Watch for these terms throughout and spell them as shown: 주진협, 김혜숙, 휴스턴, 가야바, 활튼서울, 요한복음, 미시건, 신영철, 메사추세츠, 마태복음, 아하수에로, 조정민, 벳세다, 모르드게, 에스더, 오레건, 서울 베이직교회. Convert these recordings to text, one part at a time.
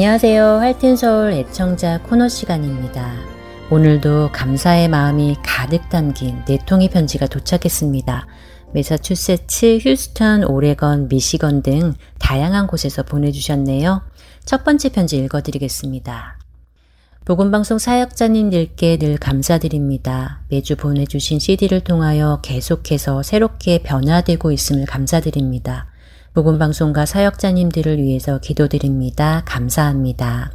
안녕하세요. 활튼서울 애청자 코너 시간입니다. 오늘도 감사의 마음이 가득 담긴 4통의 편지가 도착했습니다. 메사추세츠, 휴스턴, 오레건, 미시건 등 다양한 곳에서 보내주셨네요. 첫 번째 편지 읽어드리겠습니다. 복음방송 사역자님들께 늘 감사드립니다. 매주 보내주신 CD를 통하여 계속해서 새롭게 변화되고 있음을 감사드립니다. 복음방송과 사역자님들을 위해서 기도드립니다. 감사합니다.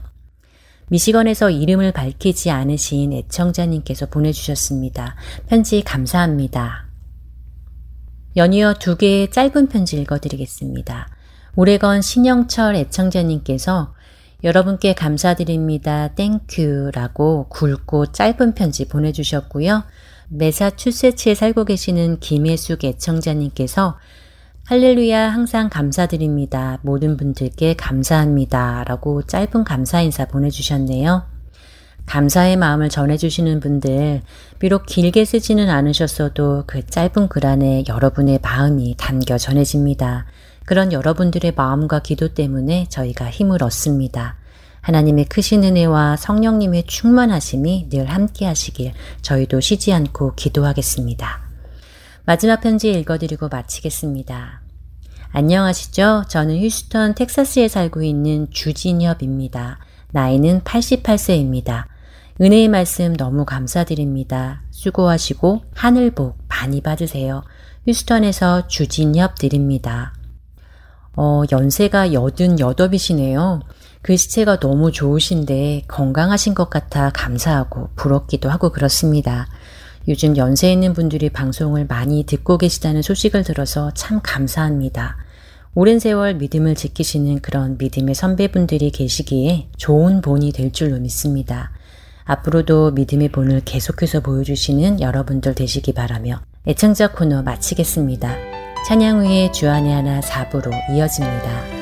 미시건에서 이름을 밝히지 않으신 애청자님께서 보내주셨습니다. 편지 감사합니다. 연이어 2개의 짧은 편지 읽어드리겠습니다. 오레건 신영철 애청자님께서 여러분께 감사드립니다. 땡큐라고 굵고 짧은 편지 보내주셨고요. 메사추세츠에 살고 계시는 김혜숙 애청자님께서 할렐루야 항상 감사드립니다. 모든 분들께 감사합니다. 라고 짧은 감사 인사 보내주셨네요. 감사의 마음을 전해주시는 분들, 비록 길게 쓰지는 않으셨어도 그 짧은 글 안에 여러분의 마음이 담겨 전해집니다. 그런 여러분들의 마음과 기도 때문에 저희가 힘을 얻습니다. 하나님의 크신 은혜와 성령님의 충만하심이 늘 함께 하시길 저희도 쉬지 않고 기도하겠습니다. 마지막 편지 읽어드리고 마치겠습니다. 안녕하시죠? 저는 휴스턴 텍사스에 살고 있는 주진협입니다. 나이는 88세입니다. 은혜의 말씀 너무 감사드립니다. 수고하시고 하늘 복 많이 받으세요. 휴스턴에서 주진협 드립니다. 연세가 88이시네요. 글씨체가 너무 좋으신데 건강하신 것 같아 감사하고 부럽기도 하고 그렇습니다. 요즘 연세 있는 분들이 방송을 많이 듣고 계시다는 소식을 들어서 참 감사합니다. 오랜 세월 믿음을 지키시는 그런 믿음의 선배분들이 계시기에 좋은 본이 될 줄로 믿습니다. 앞으로도 믿음의 본을 계속해서 보여주시는 여러분들 되시기 바라며 애청자 코너 마치겠습니다. 찬양 후에 주안의 하나 4부로 이어집니다.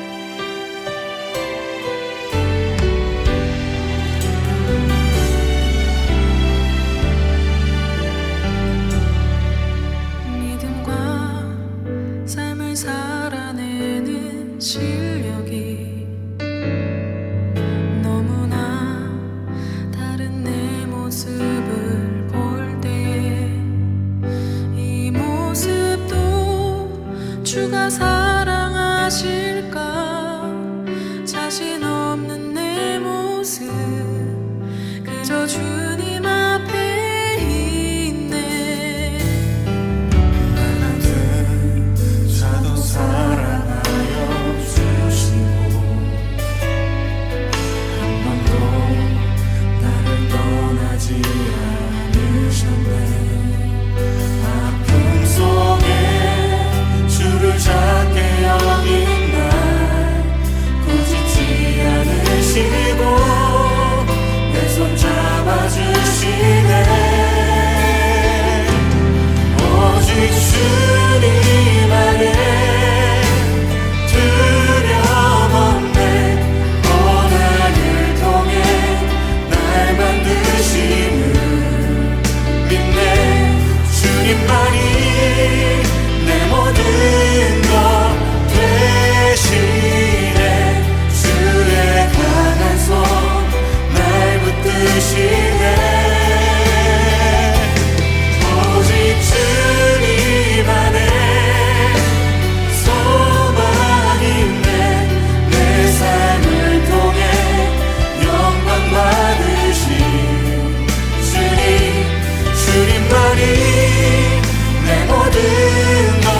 내 모든 것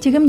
지금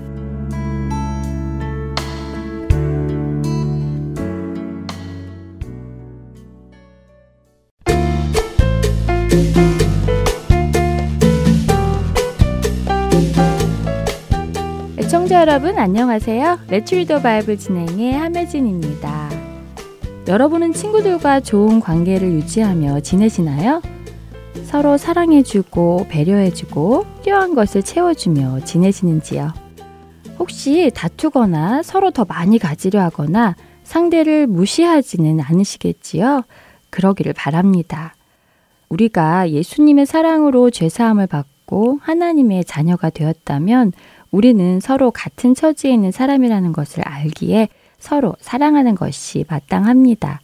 시청자 여러분 안녕하세요. Let's Read the Bible 진행의 함혜진입니다. 여러분은 친구들과 좋은 관계를 유지하며 지내시나요? 서로 사랑해주고 배려해주고 필요한 것을 채워주며 지내시는지요? 혹시 다투거나 서로 더 많이 가지려 하거나 상대를 무시하지는 않으시겠지요? 그러기를 바랍니다. 우리가 예수님의 사랑으로 죄사함을 받고 하나님의 자녀가 되었다면 우리는 서로 같은 처지에 있는 사람이라는 것을 알기에 서로 사랑하는 것이 마땅합니다.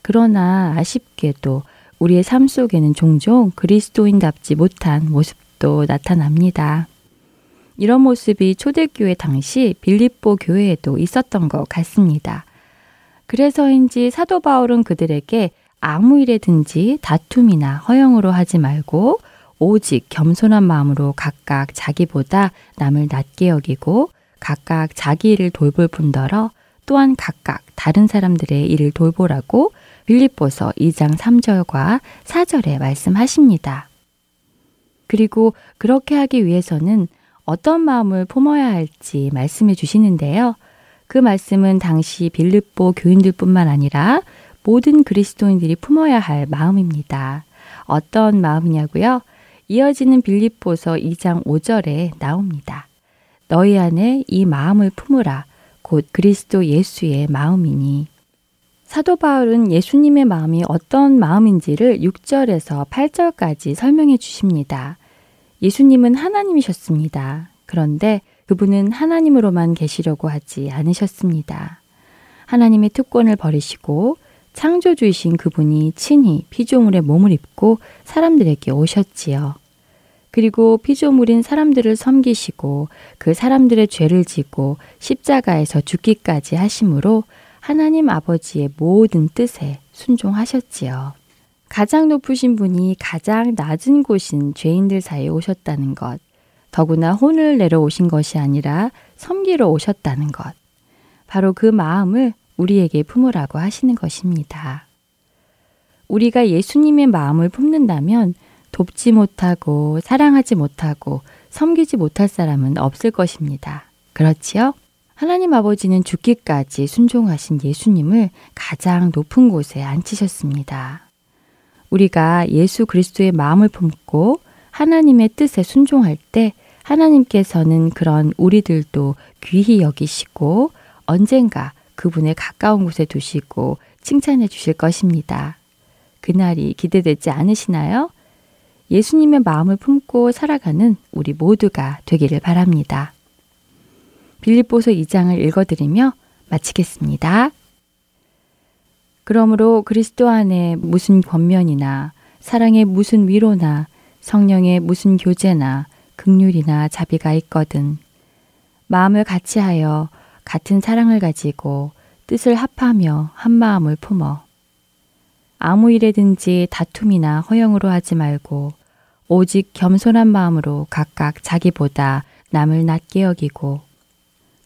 그러나 아쉽게도 우리의 삶 속에는 종종 그리스도인답지 못한 모습도 나타납니다. 이런 모습이 초대교회 당시 빌립보 교회에도 있었던 것 같습니다. 그래서인지 사도 바울은 그들에게 아무 일에든지 다툼이나 허영으로 하지 말고 오직 겸손한 마음으로 각각 자기보다 남을 낮게 여기고 각각 자기 일을 돌볼 뿐더러 또한 각각 다른 사람들의 일을 돌보라고 빌립보서 2장 3절과 4절에 말씀하십니다. 그리고 그렇게 하기 위해서는 어떤 마음을 품어야 할지 말씀해 주시는데요. 그 말씀은 당시 빌립보 교인들뿐만 아니라 모든 그리스도인들이 품어야 할 마음입니다. 어떤 마음이냐고요? 이어지는 빌립보서 2장 5절에 나옵니다. 너희 안에 이 마음을 품으라. 곧 그리스도 예수의 마음이니. 사도 바울은 예수님의 마음이 어떤 마음인지를 6절에서 8절까지 설명해 주십니다. 예수님은 하나님이셨습니다. 그런데 그분은 하나님으로만 계시려고 하지 않으셨습니다. 하나님의 특권을 버리시고 창조주이신 그분이 친히 피조물의 몸을 입고 사람들에게 오셨지요. 그리고 피조물인 사람들을 섬기시고 그 사람들의 죄를 지고 십자가에서 죽기까지 하심으로 하나님 아버지의 모든 뜻에 순종하셨지요. 가장 높으신 분이 가장 낮은 곳인 죄인들 사이에 오셨다는 것, 더구나 혼을 내러 오신 것이 아니라 섬기러 오셨다는 것, 바로 그 마음을 우리에게 품으라고 하시는 것입니다. 우리가 예수님의 마음을 품는다면 돕지 못하고 사랑하지 못하고 섬기지 못할 사람은 없을 것입니다. 그렇지요? 하나님 아버지는 죽기까지 순종하신 예수님을 가장 높은 곳에 앉히셨습니다. 우리가 예수 그리스도의 마음을 품고 하나님의 뜻에 순종할 때 하나님께서는 그런 우리들도 귀히 여기시고 언젠가 그분의 가까운 곳에 두시고 칭찬해 주실 것입니다. 그날이 기대되지 않으시나요? 예수님의 마음을 품고 살아가는 우리 모두가 되기를 바랍니다. 빌립보서 2장을 읽어드리며 마치겠습니다. 그러므로 그리스도 안에 무슨 권면이나 사랑의 무슨 위로나 성령의 무슨 교제나 긍휼이나 자비가 있거든 마음을 같이하여 같은 사랑을 가지고 뜻을 합하며 한 마음을 품어 아무 일에든지 다툼이나 허영으로 하지 말고 오직 겸손한 마음으로 각각 자기보다 남을 낮게 여기고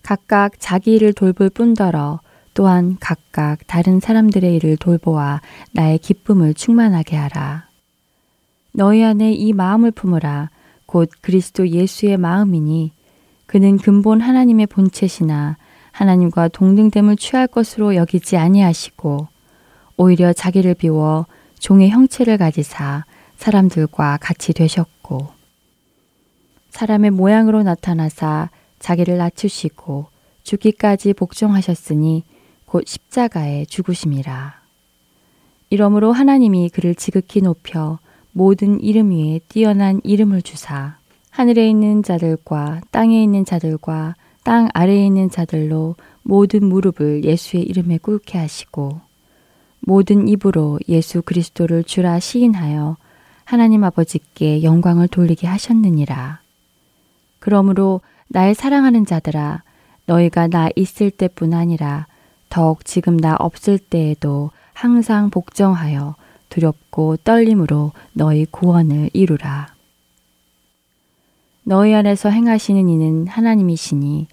각각 자기 일을 돌볼 뿐더러 또한 각각 다른 사람들의 일을 돌보아 나의 기쁨을 충만하게 하라. 너희 안에 이 마음을 품으라. 곧 그리스도 예수의 마음이니 그는 근본 하나님의 본체시나 하나님과 동등됨을 취할 것으로 여기지 아니하시고 오히려 자기를 비워 종의 형체를 가지사 사람들과 같이 되셨고 사람의 모양으로 나타나사 자기를 낮추시고 죽기까지 복종하셨으니 곧 십자가에 죽으심이라. 이러므로 하나님이 그를 지극히 높여 모든 이름 위에 뛰어난 이름을 주사 하늘에 있는 자들과 땅에 있는 자들과 땅 아래에 있는 자들로 모든 무릎을 예수의 이름에 꿇게 하시고 모든 입으로 예수 그리스도를 주라 시인하여 하나님 아버지께 영광을 돌리게 하셨느니라. 그러므로 나의 사랑하는 자들아 너희가 나 있을 때뿐 아니라 더욱 지금 나 없을 때에도 항상 복종하여 두렵고 떨림으로 너희 구원을 이루라. 너희 안에서 행하시는 이는 하나님이시니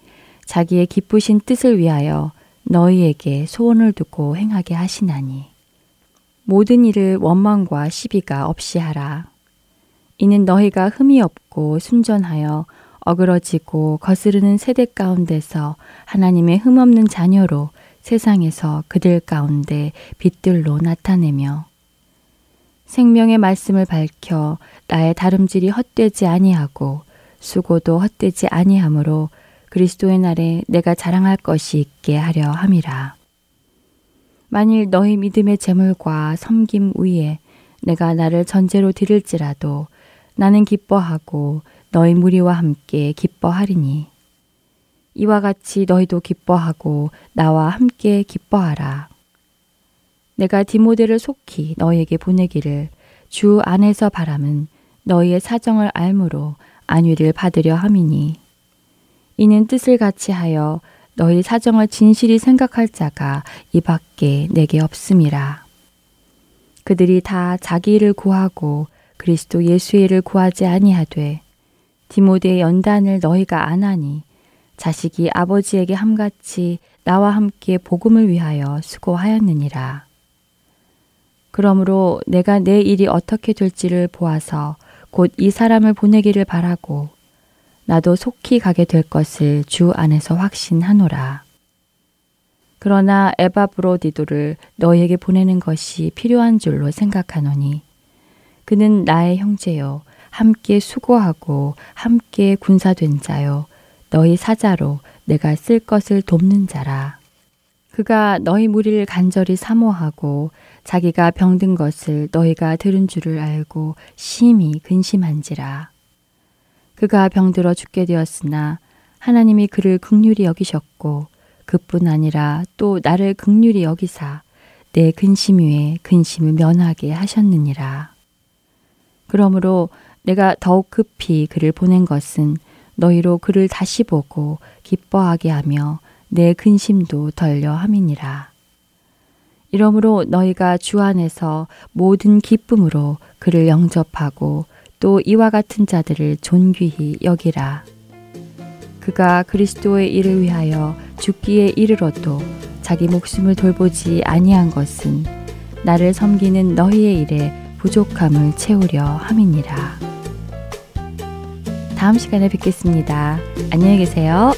자기의 기쁘신 뜻을 위하여 너희에게 소원을 두고 행하게 하시나니 모든 일을 원망과 시비가 없이 하라. 이는 너희가 흠이 없고 순전하여 어그러지고 거스르는 세대 가운데서 하나님의 흠없는 자녀로 세상에서 그들 가운데 빛들로 나타내며 생명의 말씀을 밝혀 나의 다름질이 헛되지 아니하고 수고도 헛되지 아니하므로 그리스도의 날에 내가 자랑할 것이 있게 하려 함이라. 만일 너희 믿음의 재물과 섬김 위에 내가 나를 전제로 드릴지라도 나는 기뻐하고 너희 무리와 함께 기뻐하리니 이와 같이 너희도 기뻐하고 나와 함께 기뻐하라. 내가 디모데를 속히 너희에게 보내기를 주 안에서 바람은 너희의 사정을 알므로 안위를 받으려 함이니 이는 뜻을 같이 하여 너희 사정을 진실이 생각할 자가 이 밖에 내게 없음이라. 그들이 다 자기 일을 구하고 그리스도 예수의 일을 구하지 아니하되 디모데의 연단을 너희가 안하니 자식이 아버지에게 함같이 나와 함께 복음을 위하여 수고하였느니라. 그러므로 내가 내 일이 어떻게 될지를 보아서 곧 이 사람을 보내기를 바라고 나도 속히 가게 될 것을 주 안에서 확신하노라. 그러나 에바브로디도를 너희에게 보내는 것이 필요한 줄로 생각하노니 그는 나의 형제요 함께 수고하고 함께 군사된 자요 너희 사자로 내가 쓸 것을 돕는 자라. 그가 너희 무리를 간절히 사모하고 자기가 병든 것을 너희가 들은 줄을 알고 심히 근심한지라. 그가 병들어 죽게 되었으나 하나님이 그를 긍휼히 여기셨고 그뿐 아니라 또 나를 긍휼히 여기사 내 근심 위에 근심을 면하게 하셨느니라. 그러므로 내가 더욱 급히 그를 보낸 것은 너희로 그를 다시 보고 기뻐하게 하며 내 근심도 덜려 함이니라. 이러므로 너희가 주 안에서 모든 기쁨으로 그를 영접하고 또 이와 같은 자들을 존귀히 여기라. 그가 그리스도의 일을 위하여 죽기에 이르러도 자기 목숨을 돌보지 아니한 것은 나를 섬기는 너희의 일에 부족함을 채우려 함이니라. 다음 시간에 뵙겠습니다. 안녕히 계세요.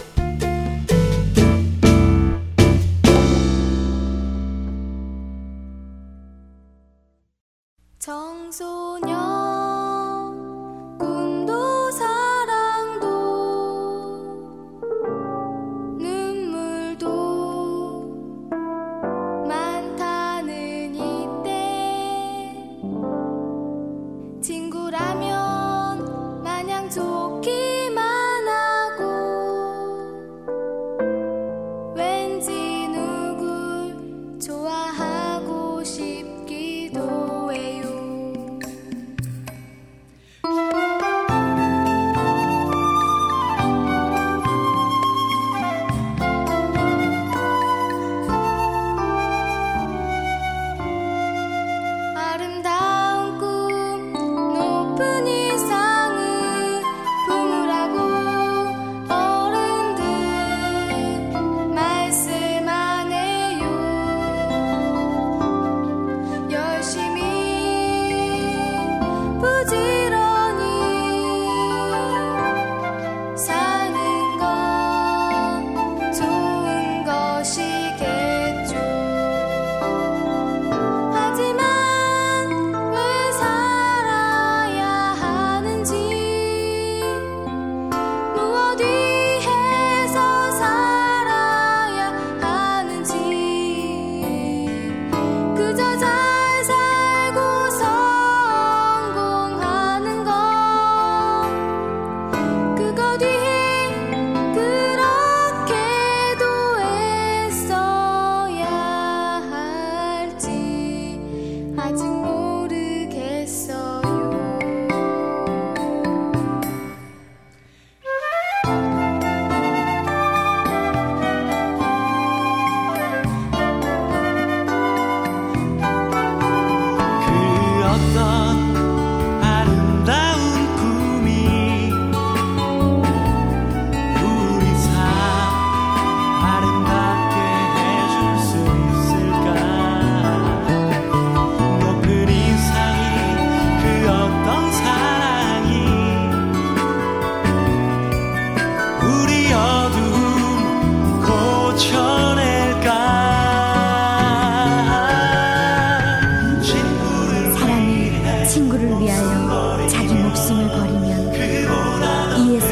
나를 위하여 자기 목숨을 버리면 이에서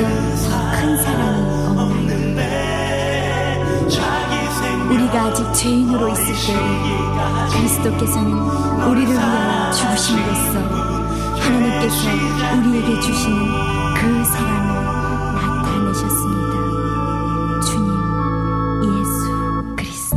더 큰 사랑이 없나이다. 우리가 아직 죄인으로 있을 때 그리스도께서는 우리를 위하여 죽으심으로써 하나님께서 우리에게 주시는 그 사랑을 나타내셨습니다. 주님 예수 그리스도.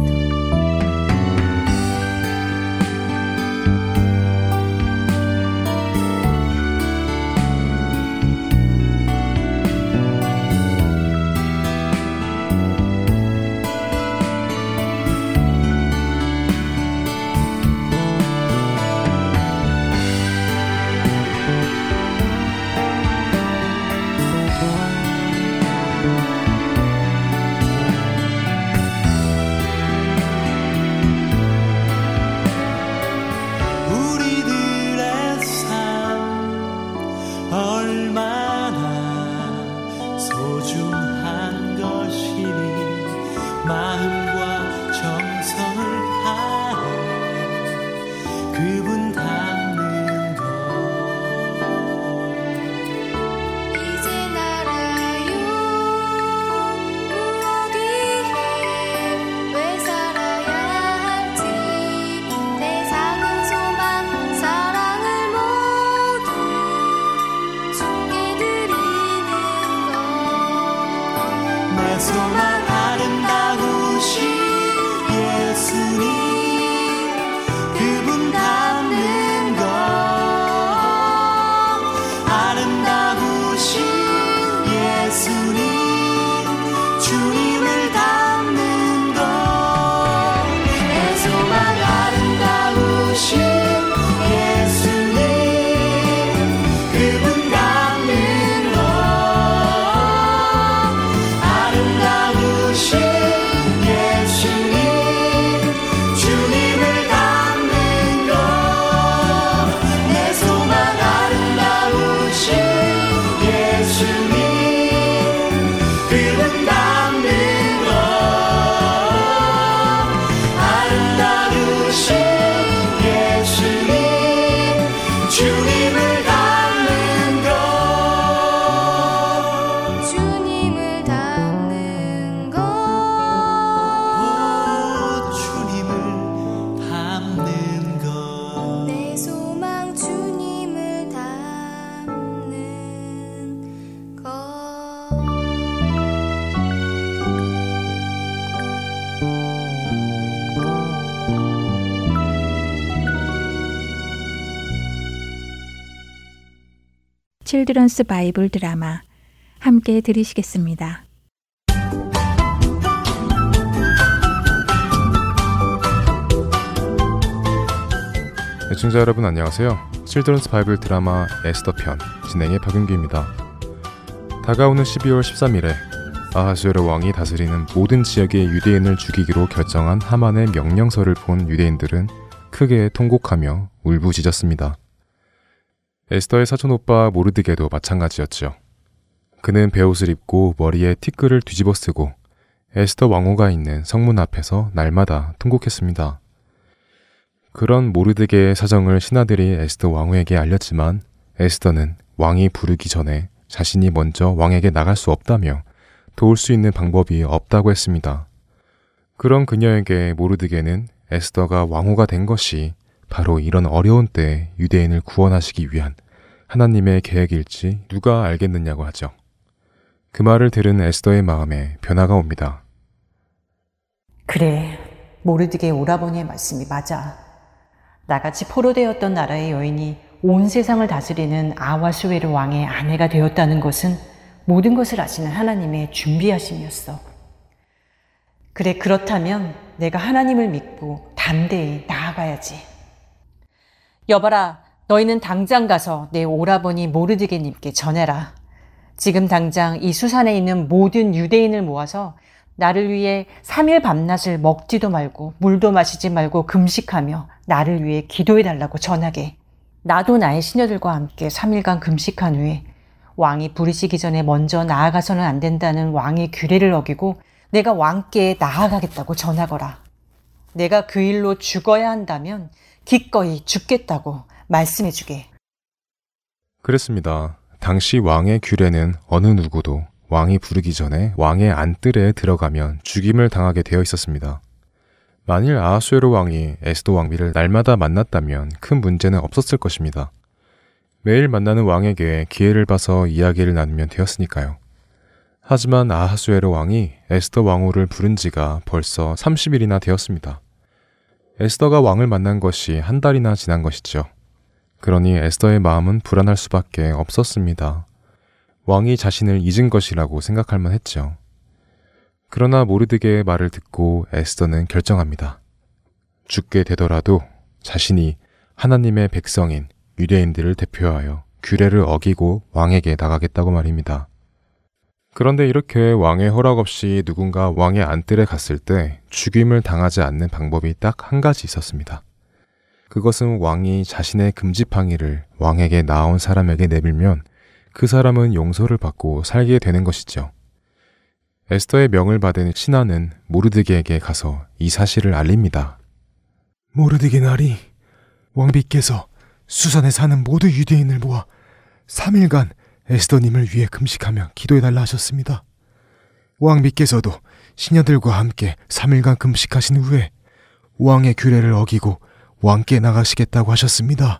칠드런스 바이블 드라마 함께 들으시겠습니다. 시청자 여러분 안녕하세요. 칠드런스 바이블 드라마 에스더 편 진행의 박윤기입니다. 다가오는 12월 13일에 아하수에로 왕이 다스리는 모든 지역의 유대인을 죽이기로 결정한 하만의 명령서를 본 유대인들은 크게 통곡하며 울부짖었습니다. 에스더의 사촌오빠 모르드게도 마찬가지였죠. 그는 베옷을 입고 머리에 티끌을 뒤집어 쓰고 에스더 왕후가 있는 성문 앞에서 날마다 통곡했습니다. 그런 모르드게의 사정을 신하들이 에스더 왕후에게 알렸지만 에스더는 왕이 부르기 전에 자신이 먼저 왕에게 나갈 수 없다며 도울 수 있는 방법이 없다고 했습니다. 그런 그녀에게 모르드게는 에스더가 왕후가 된 것이 바로 이런 어려운 때에 유대인을 구원하시기 위한 하나님의 계획일지 누가 알겠느냐고 하죠. 그 말을 들은 에스더의 마음에 변화가 옵니다. 그래, 모르드게 오라버니의 말씀이 맞아. 나같이 포로되었던 나라의 여인이 온 세상을 다스리는 아하수에로 왕의 아내가 되었다는 것은 모든 것을 아시는 하나님의 준비하심이었어. 그래, 그렇다면 내가 하나님을 믿고 담대히 나아가야지. 여봐라, 너희는 당장 가서 내 오라버니 모르드게님께 전해라. 지금 당장 이 수산에 있는 모든 유대인을 모아서 나를 위해 3일 밤낮을 먹지도 말고 물도 마시지 말고 금식하며 나를 위해 기도해달라고 전하게. 나도 나의 시녀들과 함께 3일간 금식한 후에 왕이 부르시기 전에 먼저 나아가서는 안 된다는 왕의 규례를 어기고 내가 왕께 나아가겠다고 전하거라. 내가 그 일로 죽어야 한다면 기꺼이 죽겠다고 말씀해주게. 그랬습니다. 당시 왕의 규례는 어느 누구도 왕이 부르기 전에 왕의 안뜰에 들어가면 죽임을 당하게 되어 있었습니다. 만일 아하수에로 왕이 에스더 왕비를 날마다 만났다면 큰 문제는 없었을 것입니다. 매일 만나는 왕에게 기회를 봐서 이야기를 나누면 되었으니까요. 하지만 아하수에로 왕이 에스더 왕후를 부른 지가 벌써 30일이나 되었습니다. 에스더가 왕을 만난 것이 한 달이나 지난 것이죠. 그러니 에스더의 마음은 불안할 수밖에 없었습니다. 왕이 자신을 잊은 것이라고 생각할 만했죠. 그러나 모르드게의 말을 듣고 에스더는 결정합니다. 죽게 되더라도 자신이 하나님의 백성인 유대인들을 대표하여 규례를 어기고 왕에게 나가겠다고 말입니다. 그런데 이렇게 왕의 허락 없이 누군가 왕의 안뜰에 갔을 때 죽임을 당하지 않는 방법이 딱 한 가지 있었습니다. 그것은 왕이 자신의 금지팡이를 왕에게 나온 사람에게 내밀면 그 사람은 용서를 받고 살게 되는 것이죠. 에스더의 명을 받은 신하는 모르드게에게 가서 이 사실을 알립니다. 모르드게 나리, 왕비께서 수산에 사는 모든 유대인을 모아 3일간 에스더님을 위해 금식하며 기도해달라 하셨습니다. 왕비께서도 신하들과 함께 3일간 금식하신 후에 왕의 규례를 어기고 왕께 나가시겠다고 하셨습니다.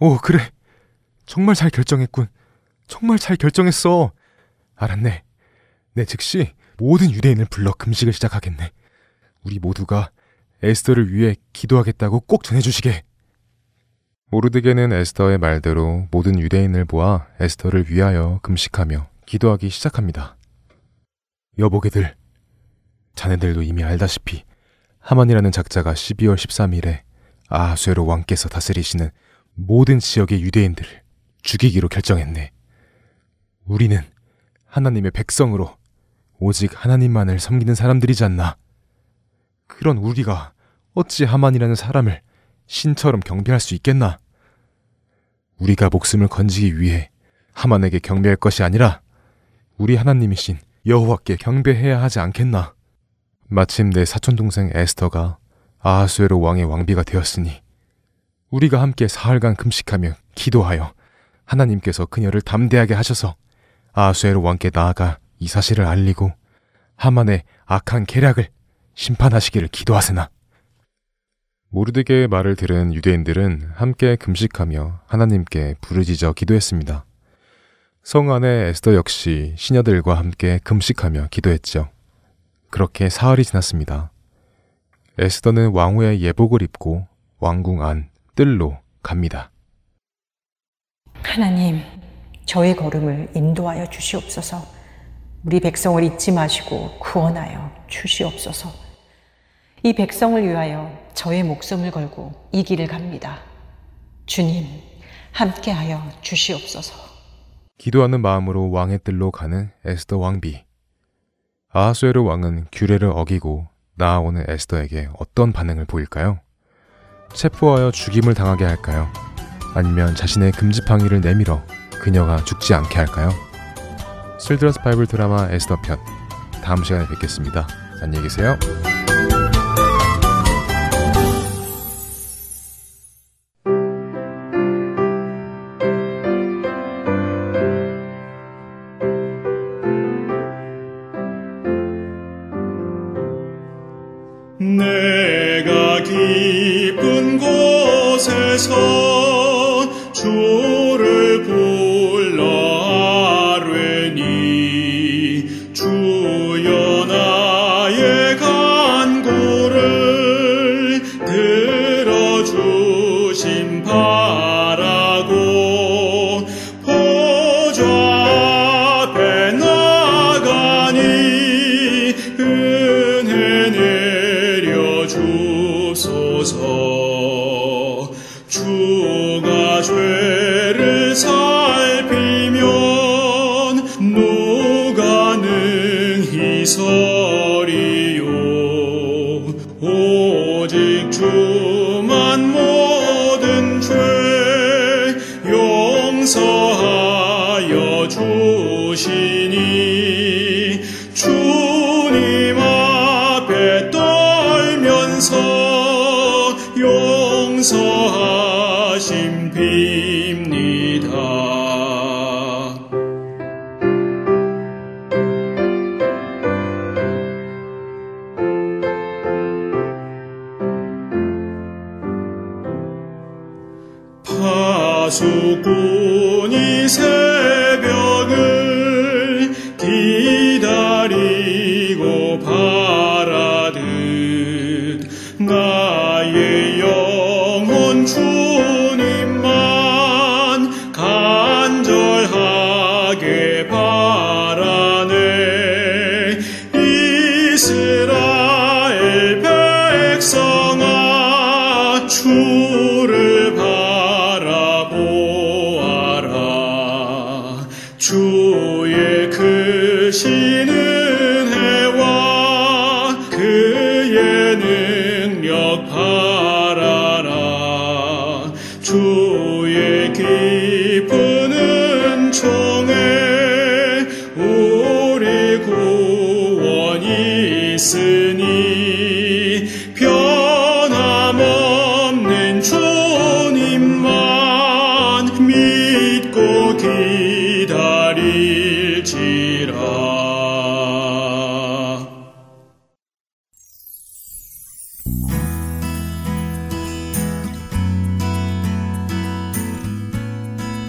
오, 그래. 정말 잘 결정했군. 정말 잘 결정했어. 알았네. 내 즉시 모든 유대인을 불러 금식을 시작하겠네. 우리 모두가 에스더를 위해 기도하겠다고 꼭 전해주시게. 모르드게는 에스더의 말대로 모든 유대인을 모아 에스더를 위하여 금식하며 기도하기 시작합니다. 여보게들, 자네들도 이미 알다시피 하만이라는 작자가 12월 13일에 아하수에로 왕께서 다스리시는 모든 지역의 유대인들을 죽이기로 결정했네. 우리는 하나님의 백성으로 오직 하나님만을 섬기는 사람들이지 않나. 그런 우리가 어찌 하만이라는 사람을 신처럼 경배할 수 있겠나? 우리가 목숨을 건지기 위해 하만에게 경배할 것이 아니라 우리 하나님이신 여호와께 경배해야 하지 않겠나? 마침 내 사촌동생 에스더가 아하수에로 왕의 왕비가 되었으니 우리가 함께 사흘간 금식하며 기도하여 하나님께서 그녀를 담대하게 하셔서 아하수에로 왕께 나아가 이 사실을 알리고 하만의 악한 계략을 심판하시기를 기도하세나. 모르드게의 말을 들은 유대인들은 함께 금식하며 하나님께 부르짖어 기도했습니다. 성 안에 에스더 역시 신하들과 함께 금식하며 기도했죠. 그렇게 사흘이 지났습니다. 에스더는 왕후의 예복을 입고 왕궁 안 뜰로 갑니다. 하나님, 저의 걸음을 인도하여 주시옵소서. 우리 백성을 잊지 마시고 구원하여 주시옵소서. 이 백성을 위하여 저의 목숨을 걸고 이 길을 갑니다. 주님, 함께하여 주시옵소서. 기도하는 마음으로 왕의 뜰로 가는 에스더 왕비. 아하수에로 왕은 규례를 어기고 나아오는 에스더에게 어떤 반응을 보일까요? 체포하여 죽임을 당하게 할까요? 아니면 자신의 금지팡이를 내밀어 그녀가 죽지 않게 할까요? 실드런스 바이블 드라마 에스더 편, 다음 시간에 뵙겠습니다. 안녕히 계세요. 용서하심 빕니다. 파수꾼이 새벽을 기다리고 바라듯 나의 영혼 주님만 간절하게 바라네. 이스라엘 백성아 주를 바라보아라. 주의 크시는 해와 그의 능력 바라라. 주의 깊은 은총에 우리 구원이 있으니 변함없는 주님만 믿고 기다릴지라.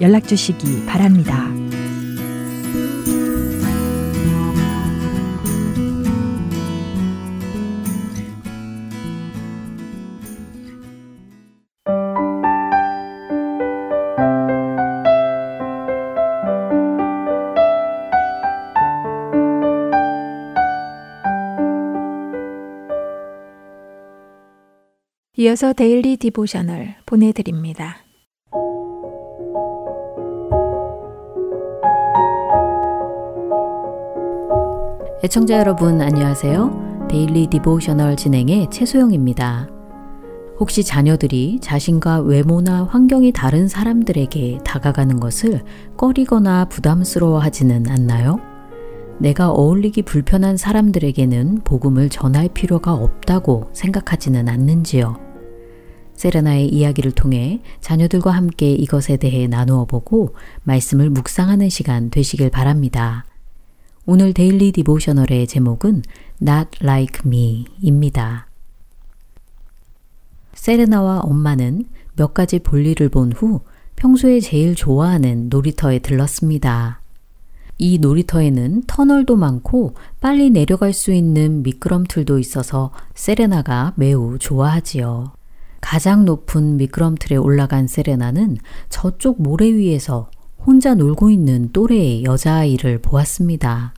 연락주시기 바랍니다. 이어서 데일리 디보셔널 보내드립니다. 애청자 여러분 안녕하세요. 데일리 디보셔널 진행의 최소영입니다. 혹시 자녀들이 자신과 외모나 환경이 다른 사람들에게 다가가는 것을 꺼리거나 부담스러워하지는 않나요? 내가 어울리기 불편한 사람들에게는 복음을 전할 필요가 없다고 생각하지는 않는지요? 세레나의 이야기를 통해 자녀들과 함께 이것에 대해 나누어 보고 말씀을 묵상하는 시간 되시길 바랍니다. 오늘 데일리 디보셔널의 제목은 Not Like Me입니다. 세레나와 엄마는 몇 가지 볼일을 본 후 평소에 제일 좋아하는 놀이터에 들렀습니다. 이 놀이터에는 터널도 많고 빨리 내려갈 수 있는 미끄럼틀도 있어서 세레나가 매우 좋아하지요. 가장 높은 미끄럼틀에 올라간 세레나는 저쪽 모래 위에서 혼자 놀고 있는 또래의 여자아이를 보았습니다.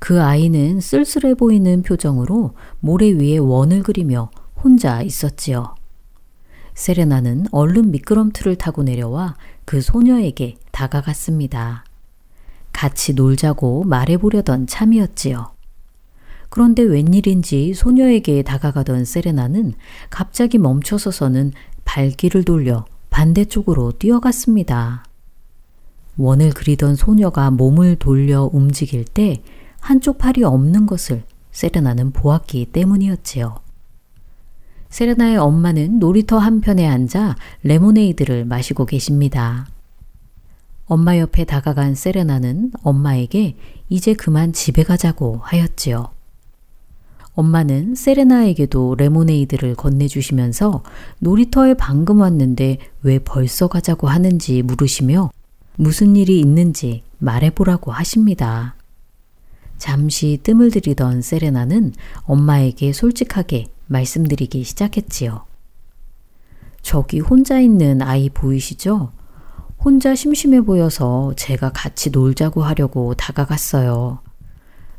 그 아이는 쓸쓸해 보이는 표정으로 모래 위에 원을 그리며 혼자 있었지요. 세레나는 얼른 미끄럼틀을 타고 내려와 그 소녀에게 다가갔습니다. 같이 놀자고 말해보려던 참이었지요. 그런데 웬일인지 소녀에게 다가가던 세레나는 갑자기 멈춰서서는 발길을 돌려 반대쪽으로 뛰어갔습니다. 원을 그리던 소녀가 몸을 돌려 움직일 때 한쪽 팔이 없는 것을 세레나는 보았기 때문이었지요. 세레나의 엄마는 놀이터 한편에 앉아 레모네이드를 마시고 계십니다. 엄마 옆에 다가간 세레나는 엄마에게 이제 그만 집에 가자고 하였지요. 엄마는 세레나에게도 레모네이드를 건네주시면서 놀이터에 방금 왔는데 왜 벌써 가자고 하는지 물으시며 무슨 일이 있는지 말해보라고 하십니다. 잠시 뜸을 들이던 세레나는 엄마에게 솔직하게 말씀드리기 시작했지요. 저기 혼자 있는 아이 보이시죠? 혼자 심심해 보여서 제가 같이 놀자고 하려고 다가갔어요.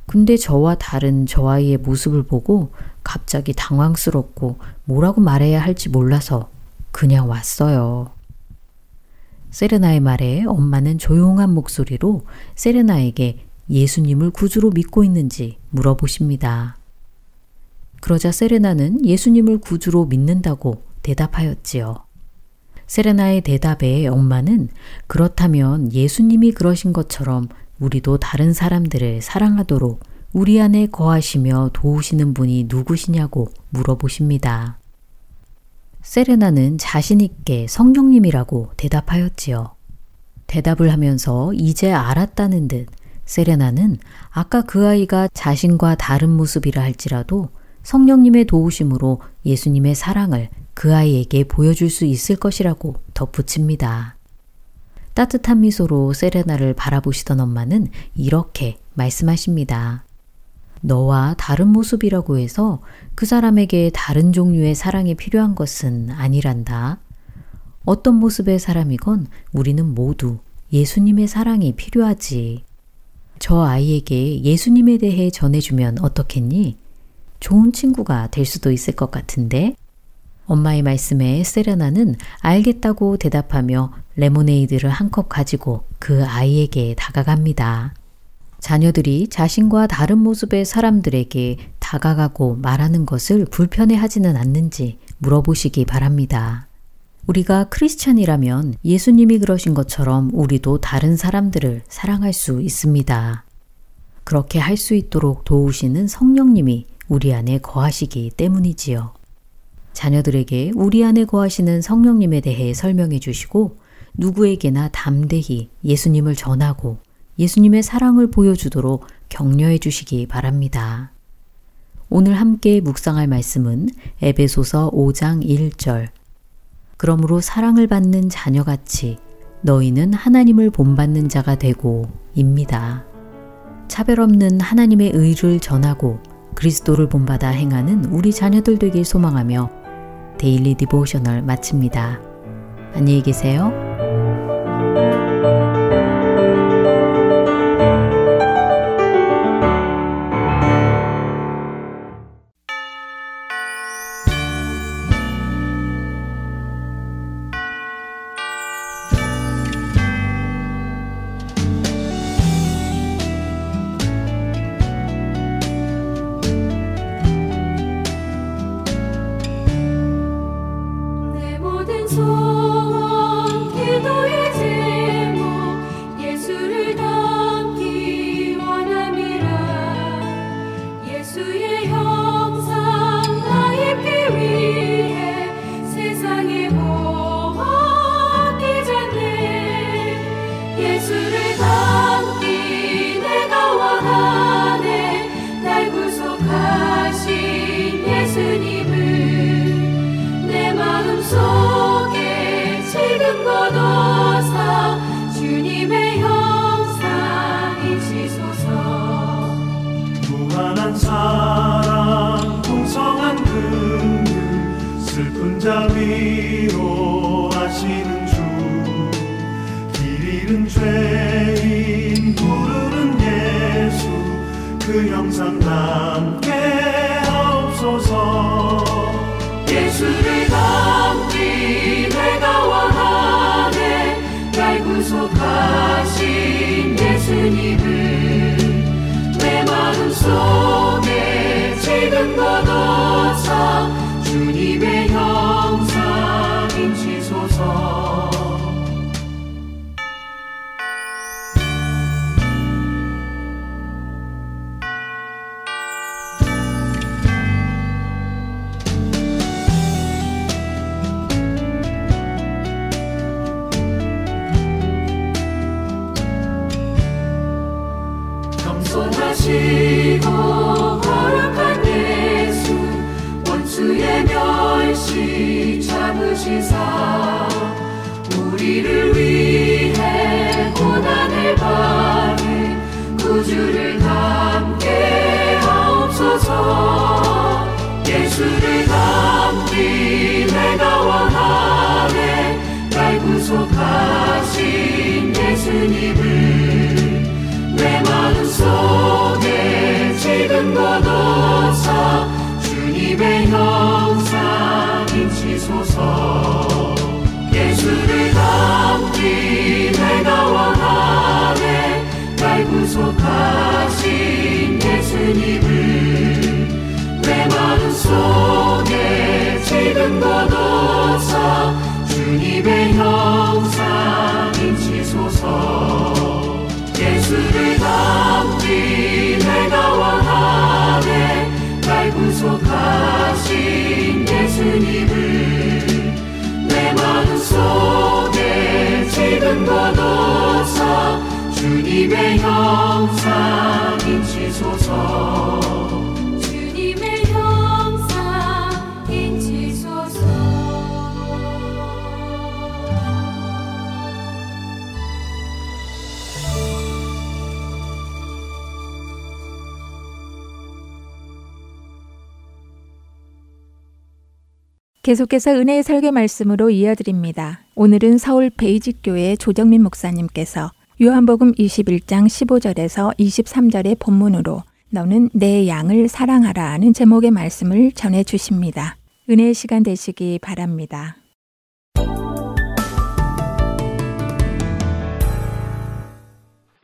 근데 저와 다른 저 아이의 모습을 보고 갑자기 당황스럽고 뭐라고 말해야 할지 몰라서 그냥 왔어요. 세레나의 말에 엄마는 조용한 목소리로 세레나에게 예수님을 구주로 믿고 있는지 물어보십니다. 그러자 세레나는 예수님을 구주로 믿는다고 대답하였지요. 세레나의 대답에 엄마는 그렇다면 예수님이 그러신 것처럼 우리도 다른 사람들을 사랑하도록 우리 안에 거하시며 도우시는 분이 누구시냐고 물어보십니다. 세레나는 자신있게 성령님이라고 대답하였지요. 대답을 하면서 이제 알았다는 듯 세레나는 아까 그 아이가 자신과 다른 모습이라 할지라도 성령님의 도우심으로 예수님의 사랑을 그 아이에게 보여줄 수 있을 것이라고 덧붙입니다. 따뜻한 미소로 세레나를 바라보시던 엄마는 이렇게 말씀하십니다. 너와 다른 모습이라고 해서 그 사람에게 다른 종류의 사랑이 필요한 것은 아니란다. 어떤 모습의 사람이건 우리는 모두 예수님의 사랑이 필요하지. 저 아이에게 예수님에 대해 전해주면 어떻겠니? 좋은 친구가 될 수도 있을 것 같은데? 엄마의 말씀에 세레나는 알겠다고 대답하며 레모네이드를 한 컵 가지고 그 아이에게 다가갑니다. 자녀들이 자신과 다른 모습의 사람들에게 다가가고 말하는 것을 불편해하지는 않는지 물어보시기 바랍니다. 우리가 크리스찬이라면 예수님이 그러신 것처럼 우리도 다른 사람들을 사랑할 수 있습니다. 그렇게 할 수 있도록 도우시는 성령님이 우리 안에 거하시기 때문이지요. 자녀들에게 우리 안에 거하시는 성령님에 대해 설명해 주시고 누구에게나 담대히 예수님을 전하고 예수님의 사랑을 보여주도록 격려해 주시기 바랍니다. 오늘 함께 묵상할 말씀은 에베소서 5장 1절. 그러므로 사랑을 받는 자녀같이 너희는 하나님을 본받는 자가 되고 입니다. 차별 없는 하나님의 의를 전하고 그리스도를 본받아 행하는 우리 자녀들 되길 소망하며 데일리 디보셔널 마칩니다. 안녕히 계세요. 주님의 영상 인치소서 예수를 담기 내가 원하네 날 구속하신 예수님을 내 마음속에 지금 거둬서 주님의 형상 인치소서 계속해서 은혜의 설교 말씀으로 이어드립니다. 오늘은 서울 베이직교회 조정민 목사님께서 요한복음 21장 15절에서 23절의 본문으로 너는 내 양을 사랑하라 하는 제목의 말씀을 전해주십니다. 은혜의 시간 되시기 바랍니다.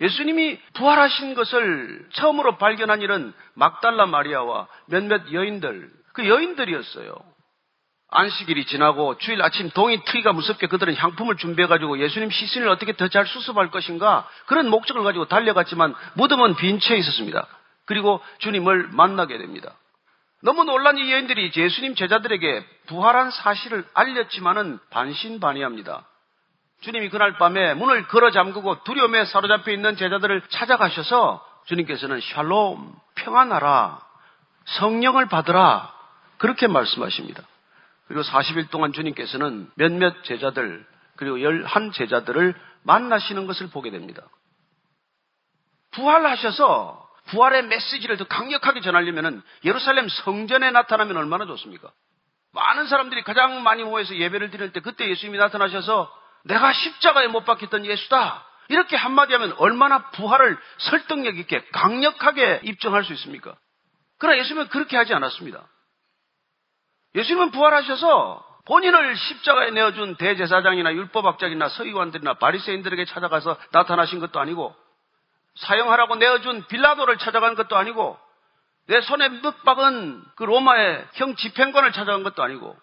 예수님이 부활하신 것을 처음으로 발견한 일은 막달라 마리아와 몇몇 여인들, 그 여인들이었어요. 안식일이 지나고 주일 아침 동이 트기가 무섭게 그들은 향품을 준비해가지고 예수님 시신을 어떻게 더 잘 수습할 것인가 그런 목적을 가지고 달려갔지만 무덤은 빈 채 있었습니다. 그리고 주님을 만나게 됩니다. 너무 놀란 이 여인들이 예수님 제자들에게 부활한 사실을 알렸지만은 반신반의합니다. 주님이 그날 밤에 문을 걸어 잠그고 두려움에 사로잡혀 있는 제자들을 찾아가셔서 주님께서는 샬롬, 평안하라, 성령을 받으라 그렇게 말씀하십니다. 그리고 40일 동안 주님께서는 몇몇 제자들 그리고 11 제자들을 만나시는 것을 보게 됩니다. 부활하셔서 부활의 메시지를 더 강력하게 전하려면 예루살렘 성전에 나타나면 얼마나 좋습니까? 많은 사람들이 가장 많이 모여서 예배를 드릴 때 그때 예수님이 나타나셔서 내가 십자가에 못 박혔던 예수다 이렇게 한마디 하면 얼마나 부활을 설득력 있게 강력하게 입증할 수 있습니까? 그러나 예수님은 그렇게 하지 않았습니다. 예수님은 부활하셔서 본인을 십자가에 내어준 대제사장이나 율법학자이나 서기관들이나 바리새인들에게 찾아가서 나타나신 것도 아니고 사형하라고 내어준 빌라도를 찾아간 것도 아니고 내 손에 늑박은 그 로마의 형 집행관을 찾아간 것도 아니고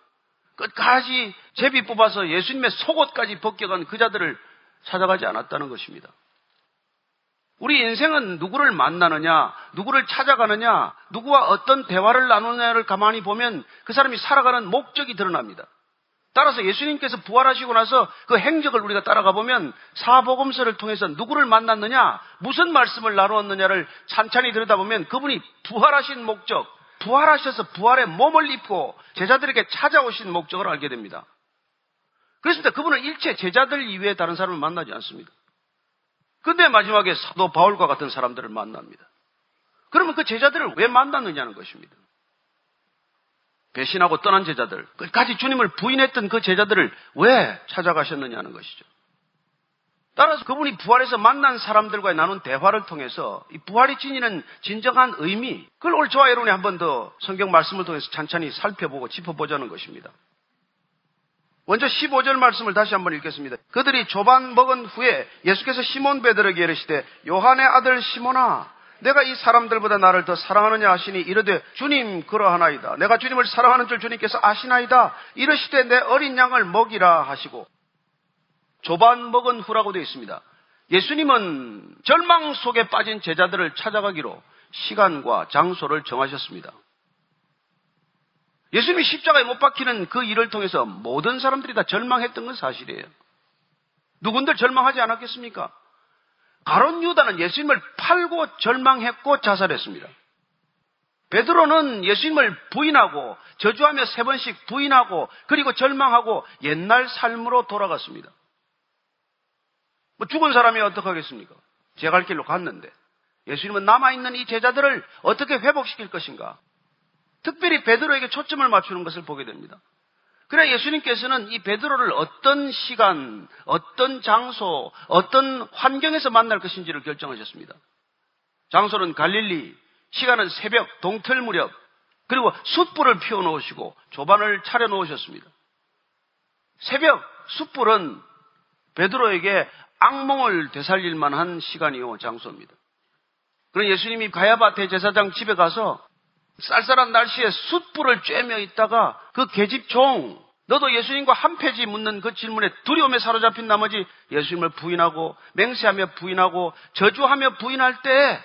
끝까지 제비 뽑아서 예수님의 속옷까지 벗겨간 그 자들을 찾아가지 않았다는 것입니다. 우리 인생은 누구를 만나느냐, 누구를 찾아가느냐, 누구와 어떤 대화를 나누느냐를 가만히 보면 그 사람이 살아가는 목적이 드러납니다. 따라서 예수님께서 부활하시고 나서 그 행적을 우리가 따라가 보면 사복음서를 통해서 누구를 만났느냐, 무슨 말씀을 나누었느냐를 찬찬히 들여다보면 그분이 부활하신 목적, 부활하셔서 부활의 몸을 입고 제자들에게 찾아오신 목적을 알게 됩니다. 그렇습니다. 그분은 일체 제자들 이외에 다른 사람을 만나지 않습니다. 근데 마지막에 사도 바울과 같은 사람들을 만납니다. 그러면 그 제자들을 왜 만났느냐는 것입니다. 배신하고 떠난 제자들, 끝까지 주님을 부인했던 그 제자들을 왜 찾아가셨느냐는 것이죠. 따라서 그분이 부활해서 만난 사람들과 나눈 대화를 통해서 이 부활이 지니는 진정한 의미, 그걸 오늘 저와 여러분이 한 번 더 성경 말씀을 통해서 찬찬히 살펴보고 짚어보자는 것입니다. 먼저 15절 말씀을 다시 한번 읽겠습니다. 그들이 조반 먹은 후에 예수께서 시몬 베드로에게 이르시되 요한의 아들 시몬아 내가 이 사람들보다 나를 더 사랑하느냐 하시니 이르되 주님 그러하나이다. 내가 주님을 사랑하는 줄 주님께서 아시나이다. 이르시되 내 어린 양을 먹이라 하시고 조반 먹은 후라고 되어 있습니다. 예수님은 절망 속에 빠진 제자들을 찾아가기로 시간과 장소를 정하셨습니다. 예수님이 십자가에 못 박히는 그 일을 통해서 모든 사람들이 다 절망했던 건 사실이에요. 누군들 절망하지 않았겠습니까? 가룟 유다는 예수님을 팔고 절망했고 자살했습니다. 베드로는 예수님을 부인하고 저주하며 3번씩 부인하고 그리고 절망하고 옛날 삶으로 돌아갔습니다. 뭐 죽은 사람이 어떡하겠습니까? 제 갈 길로 갔는데 예수님은 남아있는 이 제자들을 어떻게 회복시킬 것인가? 특별히 베드로에게 초점을 맞추는 것을 보게 됩니다. 그래야 예수님께서는 이 베드로를 어떤 시간, 어떤 장소, 어떤 환경에서 만날 것인지를 결정하셨습니다. 장소는 갈릴리, 시간은 새벽, 동틀 무렵, 그리고 숯불을 피워놓으시고 조반을 차려놓으셨습니다. 새벽, 숯불은 베드로에게 악몽을 되살릴 만한 시간이요, 장소입니다. 그러나 예수님이 가야바 대제사장 집에 가서 쌀쌀한 날씨에 숯불을 쬐며 있다가 그 계집종 너도 예수님과 한 패지 묻는 그 질문에 두려움에 사로잡힌 나머지 예수님을 부인하고 맹세하며 부인하고 저주하며 부인할 때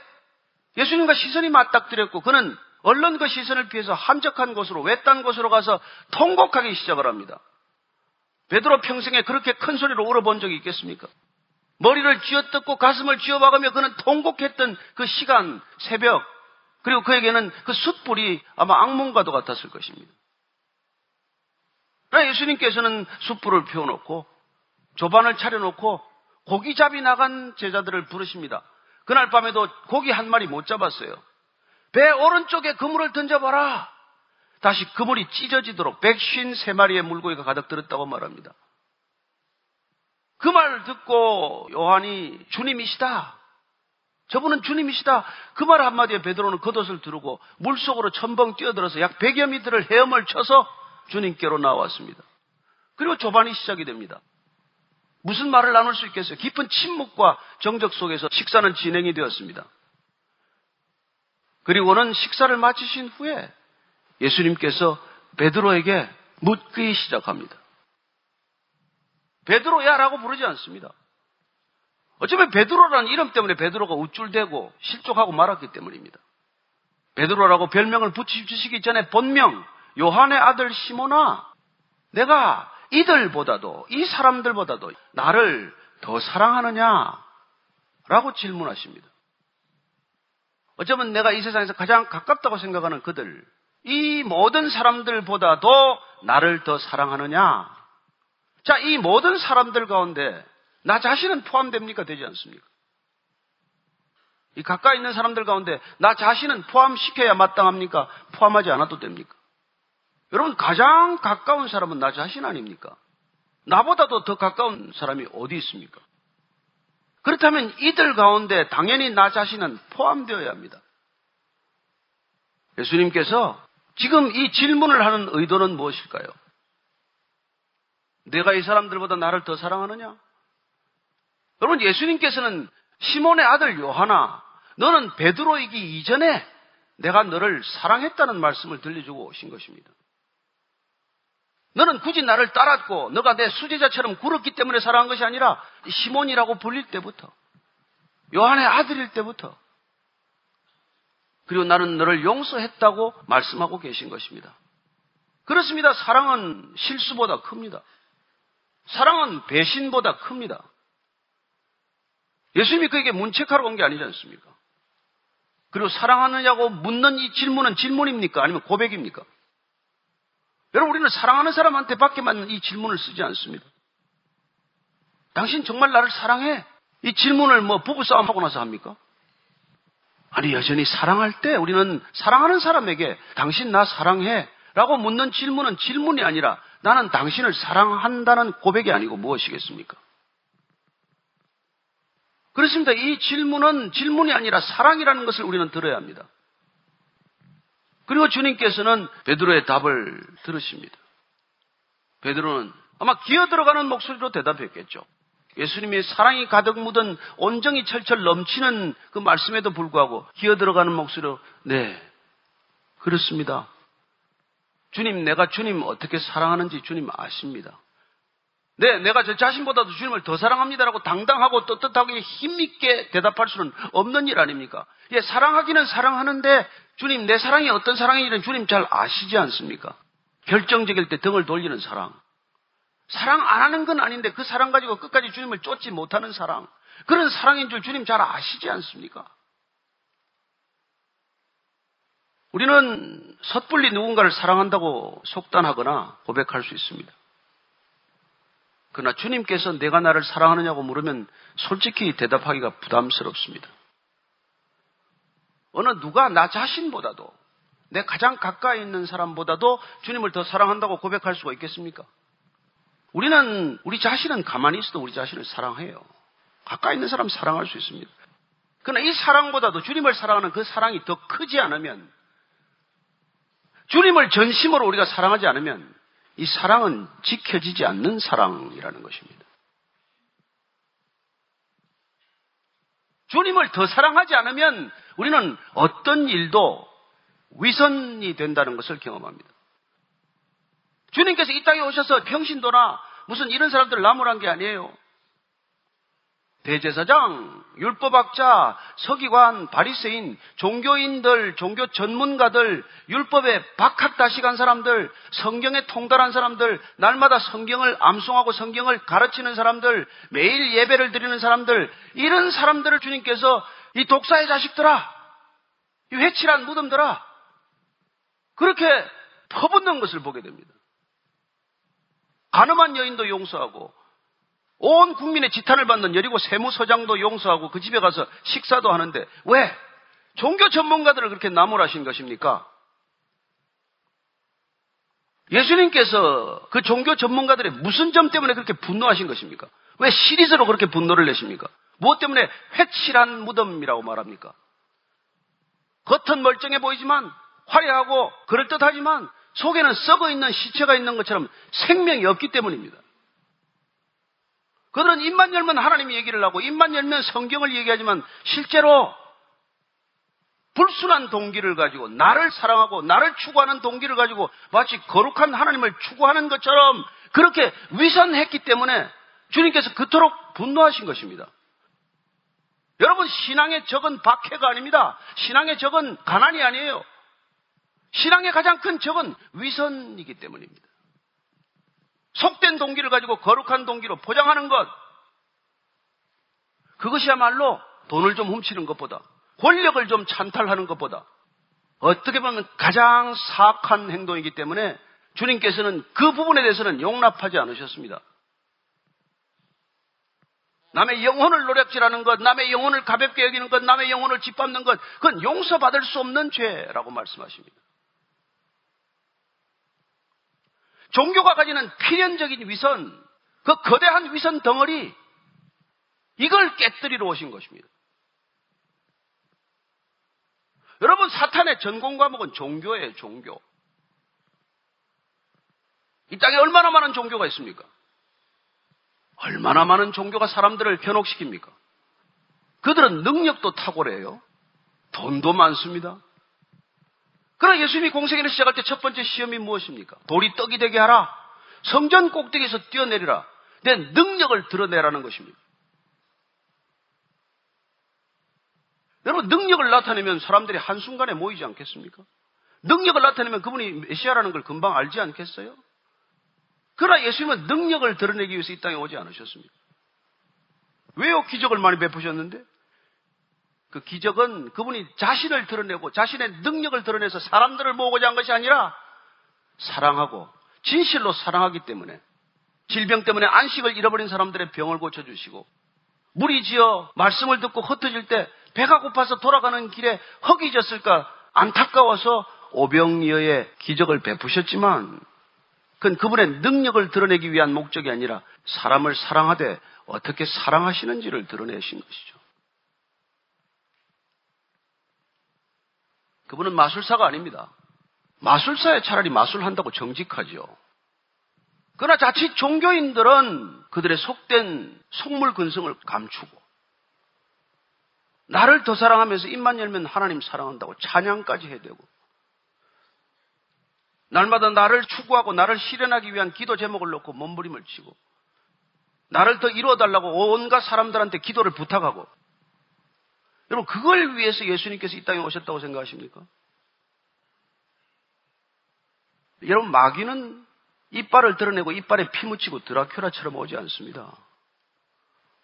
예수님과 시선이 맞닥뜨렸고 그는 얼른 그 시선을 피해서 함적한 곳으로 외딴 곳으로 가서 통곡하기 시작을 합니다. 베드로 평생에 그렇게 큰 소리로 울어본 적이 있겠습니까? 머리를 쥐어뜯고 가슴을 쥐어박으며 그는 통곡했던 그 시간, 새벽, 그리고 그에게는 그 숯불이 아마 악몽과도 같았을 것입니다. 예수님께서는 숯불을 피워놓고 조반을 차려놓고 고기잡이 나간 제자들을 부르십니다. 그날 밤에도 고기 한 마리 못 잡았어요. 배 오른쪽에 그물을 던져봐라. 다시 그물이 찢어지도록 153마리의 물고기가 가득 들었다고 말합니다. 그 말을 듣고 요한이 주님이시다. 저분은 주님이시다. 그 말 한마디에 베드로는 겉옷을 두르고 물속으로 첨벙 뛰어들어서 약 100여 미터를 헤엄을 쳐서 주님께로 나왔습니다. 그리고 조반이 시작이 됩니다. 무슨 말을 나눌 수 있겠어요? 깊은 침묵과 정적 속에서 식사는 진행이 되었습니다. 그리고는 식사를 마치신 후에 예수님께서 베드로에게 묻기 시작합니다. 베드로야 라고 부르지 않습니다. 어쩌면 베드로라는 이름 때문에 베드로가 우쭐대고 실족하고 말았기 때문입니다. 베드로라고 별명을 붙이시기 전에 본명 요한의 아들 시몬아, 내가 이들보다도 이 사람들보다도 나를 더 사랑하느냐 라고 질문하십니다. 어쩌면 내가 이 세상에서 가장 가깝다고 생각하는 그들, 이 모든 사람들보다도 나를 더 사랑하느냐. 자, 이 모든 사람들 가운데 나 자신은 포함됩니까? 되지 않습니까? 이 가까이 있는 사람들 가운데 나 자신은 포함시켜야 마땅합니까? 포함하지 않아도 됩니까? 여러분, 가장 가까운 사람은 나 자신 아닙니까? 나보다도 더 가까운 사람이 어디 있습니까? 그렇다면 이들 가운데 당연히 나 자신은 포함되어야 합니다. 예수님께서 지금 이 질문을 하는 의도는 무엇일까요? 내가 이 사람들보다 나를 더 사랑하느냐? 여러분, 예수님께서는 시몬의 아들 요한아, 너는 베드로이기 이전에 내가 너를 사랑했다는 말씀을 들려주고 오신 것입니다. 너는 굳이 나를 따랐고 너가 내 수제자처럼 굴었기 때문에 사랑한 것이 아니라 시몬이라고 불릴 때부터, 요한의 아들일 때부터, 그리고 나는 너를 용서했다고 말씀하고 계신 것입니다. 그렇습니다. 사랑은 실수보다 큽니다. 사랑은 배신보다 큽니다. 예수님이 그에게 문책하러 온 게 아니지 않습니까? 그리고 사랑하느냐고 묻는 이 질문은 질문입니까? 아니면 고백입니까? 여러분, 우리는 사랑하는 사람한테 밖에만 이 질문을 쓰지 않습니다. 당신 정말 나를 사랑해? 이 질문을 뭐 부부싸움하고 나서 합니까? 아니, 여전히 사랑할 때 우리는 사랑하는 사람에게 당신 나 사랑해? 라고 묻는 질문은 질문이 아니라 나는 당신을 사랑한다는 고백이 아니고 무엇이겠습니까? 그렇습니다. 이 질문은 질문이 아니라 사랑이라는 것을 우리는 들어야 합니다. 그리고 주님께서는 베드로의 답을 들으십니다. 베드로는 아마 기어들어가는 목소리로 대답했겠죠. 예수님이 사랑이 가득 묻은 온정이 철철 넘치는 그 말씀에도 불구하고 기어들어가는 목소리로 네, 그렇습니다. 주님, 내가 주님 어떻게 사랑하는지 주님 아십니다. 네, 내가 저 자신보다도 주님을 더 사랑합니다라고 당당하고 떳떳하게 힘있게 대답할 수는 없는 일 아닙니까? 예, 사랑하기는 사랑하는데 주님, 내 사랑이 어떤 사랑인지는 주님 잘 아시지 않습니까? 결정적일 때 등을 돌리는 사랑. 사랑 안 하는 건 아닌데 그 사랑 가지고 끝까지 주님을 쫓지 못하는 사랑. 그런 사랑인 줄 주님 잘 아시지 않습니까? 우리는 섣불리 누군가를 사랑한다고 속단하거나 고백할 수 있습니다. 그러나 주님께서 내가 나를 사랑하느냐고 물으면 솔직히 대답하기가 부담스럽습니다. 어느 누가 나 자신보다도 내 가장 가까이 있는 사람보다도 주님을 더 사랑한다고 고백할 수가 있겠습니까? 우리는 우리 자신은 가만히 있어도 우리 자신을 사랑해요. 가까이 있는 사람 사랑할 수 있습니다. 그러나 이 사랑보다도 주님을 사랑하는 그 사랑이 더 크지 않으면, 주님을 전심으로 우리가 사랑하지 않으면 이 사랑은 지켜지지 않는 사랑이라는 것입니다. 주님을 더 사랑하지 않으면 우리는 어떤 일도 위선이 된다는 것을 경험합니다. 주님께서 이 땅에 오셔서 평신도나 무슨 이런 사람들 나무란 게 아니에요. 대제사장, 율법학자, 서기관, 바리새인, 종교인들, 종교 전문가들, 율법에 박학다식한 사람들, 성경에 통달한 사람들, 날마다 성경을 암송하고 성경을 가르치는 사람들, 매일 예배를 드리는 사람들, 이런 사람들을 주님께서 이 독사의 자식들아, 이 회칠한 무덤들아, 그렇게 퍼붓는 것을 보게 됩니다. 가늠한 여인도 용서하고 온 국민의 지탄을 받는 여리고 세무서장도 용서하고 그 집에 가서 식사도 하는데 왜 종교 전문가들을 그렇게 나무라신 것입니까? 예수님께서 그 종교 전문가들의 무슨 점 때문에 그렇게 분노하신 것입니까? 왜 시리즈로 그렇게 분노를 내십니까? 무엇 때문에 회칠한 무덤이라고 말합니까? 겉은 멀쩡해 보이지만 화려하고 그럴듯하지만 속에는 썩어있는 시체가 있는 것처럼 생명이 없기 때문입니다. 그들은 입만 열면 하나님의 얘기를 하고 입만 열면 성경을 얘기하지만 실제로 불순한 동기를 가지고 나를 사랑하고 나를 추구하는 동기를 가지고 마치 거룩한 하나님을 추구하는 것처럼 그렇게 위선했기 때문에 주님께서 그토록 분노하신 것입니다. 여러분, 신앙의 적은 박해가 아닙니다. 신앙의 적은 가난이 아니에요. 신앙의 가장 큰 적은 위선이기 때문입니다. 속된 동기를 가지고 거룩한 동기로 포장하는 것, 그것이야말로 돈을 좀 훔치는 것보다, 권력을 좀 찬탈하는 것보다 어떻게 보면 가장 사악한 행동이기 때문에 주님께서는 그 부분에 대해서는 용납하지 않으셨습니다. 남의 영혼을 노략질하는 것, 남의 영혼을 가볍게 여기는 것, 남의 영혼을 짓밟는 것, 그건 용서받을 수 없는 죄라고 말씀하십니다. 종교가 가지는 필연적인 위선, 그 거대한 위선 덩어리, 이걸 깨뜨리러 오신 것입니다. 여러분, 사탄의 전공 과목은 종교예요, 종교. 이 땅에 얼마나 많은 종교가 있습니까? 얼마나 많은 종교가 사람들을 변혹시킵니까? 그들은 능력도 탁월해요. 돈도 많습니다. 그러나 예수님이 공생애를 시작할 때 첫 번째 시험이 무엇입니까? 돌이 떡이 되게 하라. 성전 꼭대기에서 뛰어내리라. 내 능력을 드러내라는 것입니다. 여러분, 능력을 나타내면 사람들이 한순간에 모이지 않겠습니까? 능력을 나타내면 그분이 메시아라는 걸 금방 알지 않겠어요? 그러나 예수님은 능력을 드러내기 위해서 이 땅에 오지 않으셨습니다. 왜요? 기적을 많이 베푸셨는데? 그 기적은 그분이 자신을 드러내고 자신의 능력을 드러내서 사람들을 모으고자 한 것이 아니라 사랑하고 진실로 사랑하기 때문에, 질병 때문에 안식을 잃어버린 사람들의 병을 고쳐주시고, 무리지어 말씀을 듣고 흩어질 때 배가 고파서 돌아가는 길에 흙이 졌을까 안타까워서 오병이어의 기적을 베푸셨지만 그건 그분의 능력을 드러내기 위한 목적이 아니라 사람을 사랑하되 어떻게 사랑하시는지를 드러내신 것이죠. 그분은 마술사가 아닙니다. 마술사에 차라리 마술한다고 정직하죠. 그러나 자칫 종교인들은 그들의 속된 속물근성을 감추고 나를 더 사랑하면서 입만 열면 하나님 사랑한다고 찬양까지 해대고 날마다 나를 추구하고 나를 실현하기 위한 기도 제목을 놓고 몸부림을 치고 나를 더 이루어달라고 온갖 사람들한테 기도를 부탁하고, 여러분, 그걸 위해서 예수님께서 이 땅에 오셨다고 생각하십니까? 여러분, 마귀는 이빨을 드러내고 이빨에 피 묻히고 드라큘라처럼 오지 않습니다.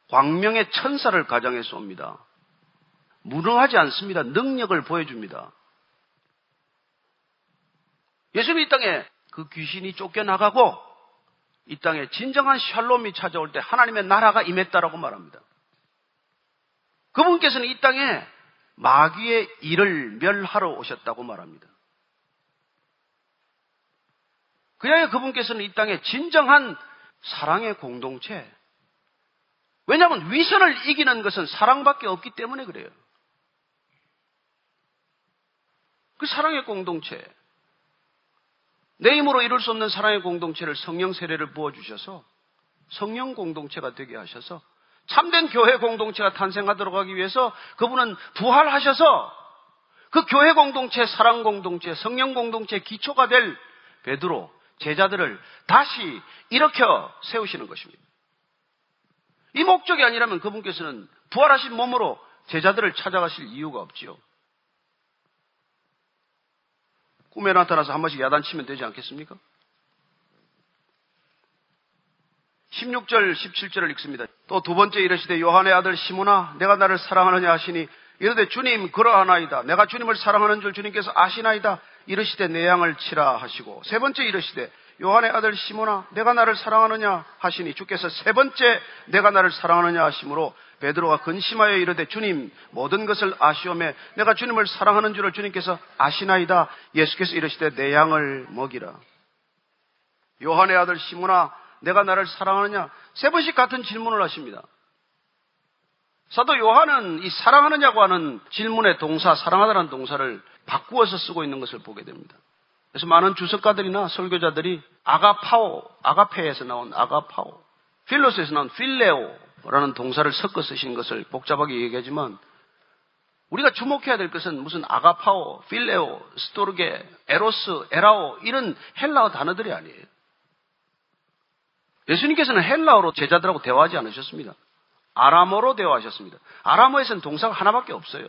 광명의 천사를 가장해서 옵니다. 무능하지 않습니다. 능력을 보여줍니다. 예수님이 이 땅에 그 귀신이 쫓겨나가고 이 땅에 진정한 샬롬이 찾아올 때 하나님의 나라가 임했다라고 말합니다. 그분께서는 이 땅에 마귀의 일을 멸하러 오셨다고 말합니다. 그야말로 그분께서는 이 땅에 진정한 사랑의 공동체, 왜냐하면 위선을 이기는 것은 사랑밖에 없기 때문에 그래요. 그 사랑의 공동체, 내 힘으로 이룰 수 없는 사랑의 공동체를 성령 세례를 부어주셔서 성령 공동체가 되게 하셔서 참된 교회 공동체가 탄생하도록 하기 위해서 그분은 부활하셔서 그 교회 공동체, 사랑 공동체, 성령 공동체의 기초가 될 베드로, 제자들을 다시 일으켜 세우시는 것입니다. 이 목적이 아니라면 그분께서는 부활하신 몸으로 제자들을 찾아가실 이유가 없지요. 꿈에 나타나서 한 번씩 야단치면 되지 않겠습니까? 16절, 17절을 읽습니다. 또 두 번째 이르시되 요한의 아들 시몬아 내가 나를 사랑하느냐 하시니 이르되 주님 그러하나이다. 내가 주님을 사랑하는 줄 주님께서 아시나이다. 이르시되 내 양을 치라 하시고 세 번째 이르시되 요한의 아들 시몬아 내가 나를 사랑하느냐 하시니 주께서 세 번째 내가 나를 사랑하느냐 하심으로 베드로가 근심하여 이르되 주님 모든 것을 아시오매 내가 주님을 사랑하는 줄을 주님께서 아시나이다. 예수께서 이르시되 내 양을 먹이라. 요한의 아들 시몬아 내가 나를 사랑하느냐 세 번씩 같은 질문을 하십니다. 사도 요한은 이 사랑하느냐고 하는 질문의 동사 사랑하다라는 동사를 바꾸어서 쓰고 있는 것을 보게 됩니다. 그래서 많은 주석가들이나 설교자들이 아가파오, 아가페에서 나온 아가파오, 필로스에서 나온 필레오라는 동사를 섞어 쓰신 것을 복잡하게 얘기하지만 우리가 주목해야 될 것은 무슨 아가파오, 필레오, 스토르게, 에로스, 에라오 이런 헬라어 단어들이 아니에요. 예수님께서는 헬라어로 제자들하고 대화하지 않으셨습니다. 아람어로 대화하셨습니다. 아람어에서는 동사가 하나밖에 없어요.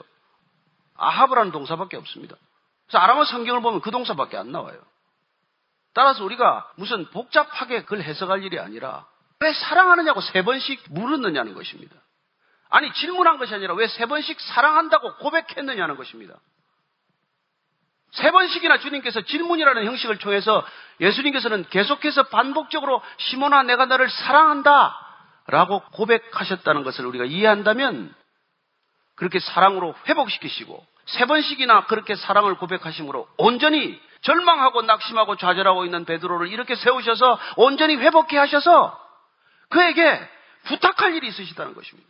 아하브라는 동사밖에 없습니다. 그래서 아람어 성경을 보면 그 동사밖에 안 나와요. 따라서 우리가 무슨 복잡하게 그걸 해석할 일이 아니라 왜 사랑하느냐고 세 번씩 물었느냐는 것입니다. 아니 질문한 것이 아니라 왜 세 번씩 사랑한다고 고백했느냐는 것입니다. 세 번씩이나 주님께서 질문이라는 형식을 통해서 예수님께서는 계속해서 반복적으로 시몬아 내가 너를 사랑한다 라고 고백하셨다는 것을 우리가 이해한다면 그렇게 사랑으로 회복시키시고 세 번씩이나 그렇게 사랑을 고백하심으로 온전히 절망하고 낙심하고 좌절하고 있는 베드로를 이렇게 세우셔서 온전히 회복케 하셔서 그에게 부탁할 일이 있으시다는 것입니다.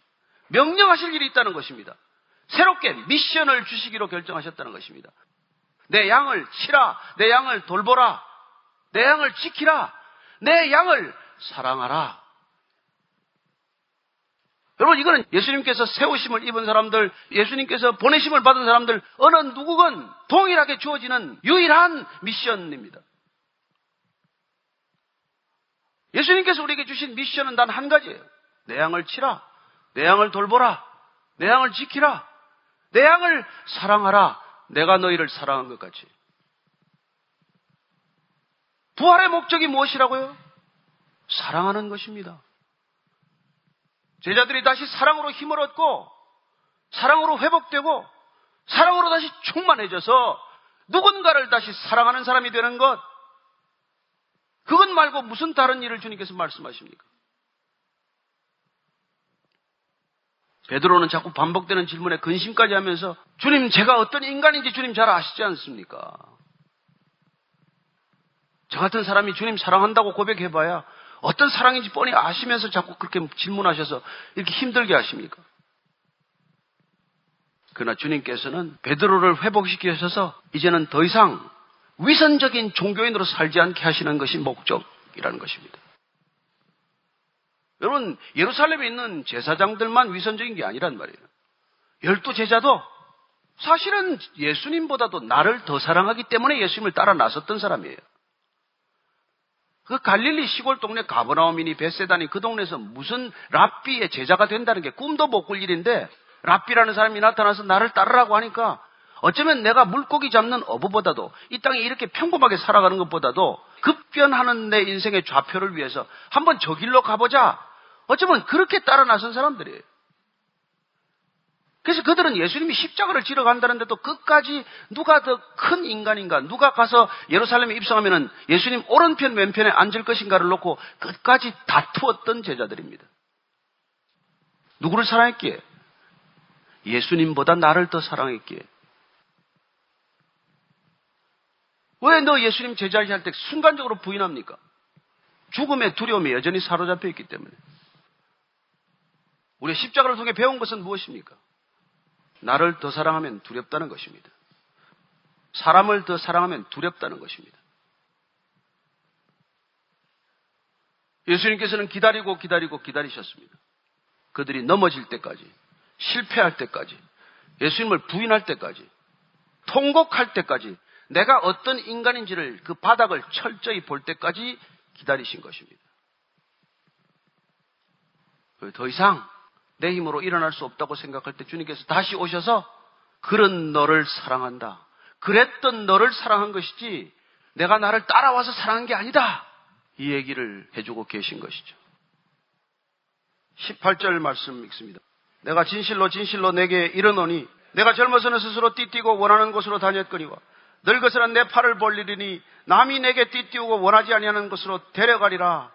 명령하실 일이 있다는 것입니다. 새롭게 미션을 주시기로 결정하셨다는 것입니다. 내 양을 치라, 내 양을 돌보라, 내 양을 지키라, 내 양을 사랑하라. 여러분 이거는 예수님께서 세우심을 입은 사람들, 예수님께서 보내심을 받은 사람들 어느 누구건 동일하게 주어지는 유일한 미션입니다. 예수님께서 우리에게 주신 미션은 단 한 가지예요. 내 양을 치라, 내 양을 돌보라, 내 양을 지키라, 내 양을 사랑하라, 내가 너희를 사랑한 것 같이. 부활의 목적이 무엇이라고요? 사랑하는 것입니다. 제자들이 다시 사랑으로 힘을 얻고 사랑으로 회복되고 사랑으로 다시 충만해져서 누군가를 다시 사랑하는 사람이 되는 것, 그것 말고 무슨 다른 일을 주님께서 말씀하십니까? 베드로는 자꾸 반복되는 질문에 근심까지 하면서 주님 제가 어떤 인간인지 주님 잘 아시지 않습니까? 저 같은 사람이 주님 사랑한다고 고백해봐야 어떤 사랑인지 뻔히 아시면서 자꾸 그렇게 질문하셔서 이렇게 힘들게 하십니까? 그러나 주님께서는 베드로를 회복시키셔서 이제는 더 이상 위선적인 종교인으로 살지 않게 하시는 것이 목적이라는 것입니다. 여러분 예루살렘에 있는 제사장들만 위선적인 게 아니란 말이에요. 12 제자도 사실은 예수님보다도 나를 더 사랑하기 때문에 예수님을 따라 나섰던 사람이에요. 그 갈릴리 시골 동네 가버나움이니 벳세다니 그 동네에서 무슨 랍비의 제자가 된다는 게 꿈도 못 꿀 일인데 랍비라는 사람이 나타나서 나를 따르라고 하니까 어쩌면 내가 물고기 잡는 어부보다도 이 땅에 이렇게 평범하게 살아가는 것보다도 급변하는 내 인생의 좌표를 위해서 한번 저 길로 가보자 어쩌면 그렇게 따라 나선 사람들이에요. 그래서 그들은 예수님이 십자가를 지러 간다는데도 끝까지 누가 더 큰 인간인가, 누가 가서 예루살렘에 입성하면은 예수님 오른편 왼편에 앉을 것인가를 놓고 끝까지 다투었던 제자들입니다. 누구를 사랑했기에? 예수님보다 나를 더 사랑했기에. 왜 너 예수님 제자이시 할 때 순간적으로 부인합니까? 죽음의 두려움에 여전히 사로잡혀 있기 때문에. 우리 십자가를 통해 배운 것은 무엇입니까? 나를 더 사랑하면 두렵다는 것입니다. 사람을 더 사랑하면 두렵다는 것입니다. 예수님께서는 기다리고 기다리셨습니다. 그들이 넘어질 때까지, 실패할 때까지, 예수님을 부인할 때까지, 통곡할 때까지 내가 어떤 인간인지를 그 바닥을 철저히 볼 때까지 기다리신 것입니다. 더 이상 내 힘으로 일어날 수 없다고 생각할 때 주님께서 다시 오셔서 그런 너를 사랑한다. 그랬던 너를 사랑한 것이지 내가 나를 따라와서 사랑한 게 아니다. 이 얘기를 해주고 계신 것이죠. 18절 말씀 읽습니다. 내가 진실로 진실로 내게 이르노니 내가 젊어서는 스스로 띠띠고 원하는 곳으로 다녔거니와 늙어서는 내 팔을 벌리리니 남이 내게 띠띠우고 원하지 아니하는 곳으로 데려가리라.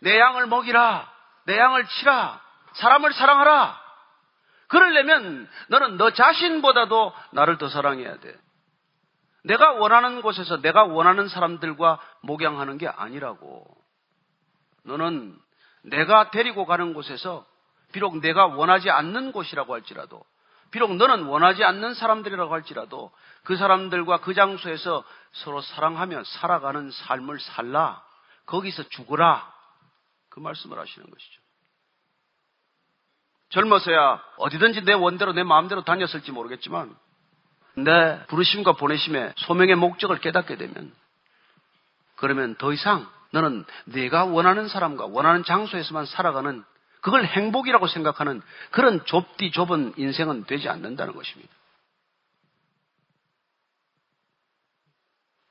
내 양을 먹이라. 내 양을 치라. 사람을 사랑하라. 그러려면 너는 너 자신보다도 나를 더 사랑해야 돼. 내가 원하는 곳에서 내가 원하는 사람들과 목양하는 게 아니라고. 너는 내가 데리고 가는 곳에서 비록 내가 원하지 않는 곳이라고 할지라도 비록 너는 원하지 않는 사람들이라고 할지라도 그 사람들과 그 장소에서 서로 사랑하며 살아가는 삶을 살라. 거기서 죽어라. 그 말씀을 하시는 것이죠. 젊어서야 어디든지 내 원대로 내 마음대로 다녔을지 모르겠지만 내 부르심과 보내심의 소명의 목적을 깨닫게 되면 그러면 더 이상 너는 내가 원하는 사람과 원하는 장소에서만 살아가는 그걸 행복이라고 생각하는 그런 좁디 좁은 인생은 되지 않는다는 것입니다.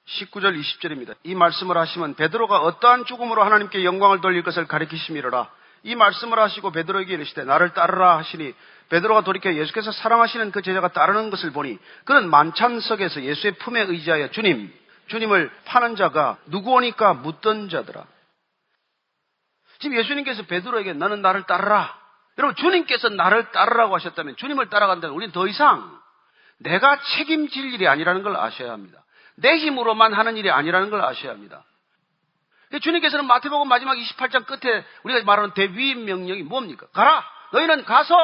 19절 20절입니다. 이 말씀을 하시면 베드로가 어떠한 죽음으로 하나님께 영광을 돌릴 것을 가리키심이로라. 이 말씀을 하시고 베드로에게 이르시되 나를 따르라 하시니 베드로가 돌이켜 예수께서 사랑하시는 그 제자가 따르는 것을 보니 그는 만찬석에서 예수의 품에 의지하여 주님을 파는 자가 누구오니까 묻던 자더라. 지금 예수님께서 베드로에게 너는 나를 따르라. 여러분 주님께서 나를 따르라고 하셨다면 주님을 따라간다면 우리는 더 이상 내가 책임질 일이 아니라는 걸 아셔야 합니다. 내 힘으로만 하는 일이 아니라는 걸 아셔야 합니다. 주님께서는 마태복음 마지막 28장 끝에 우리가 말하는 대위임 명령이 뭡니까? 가라! 너희는 가서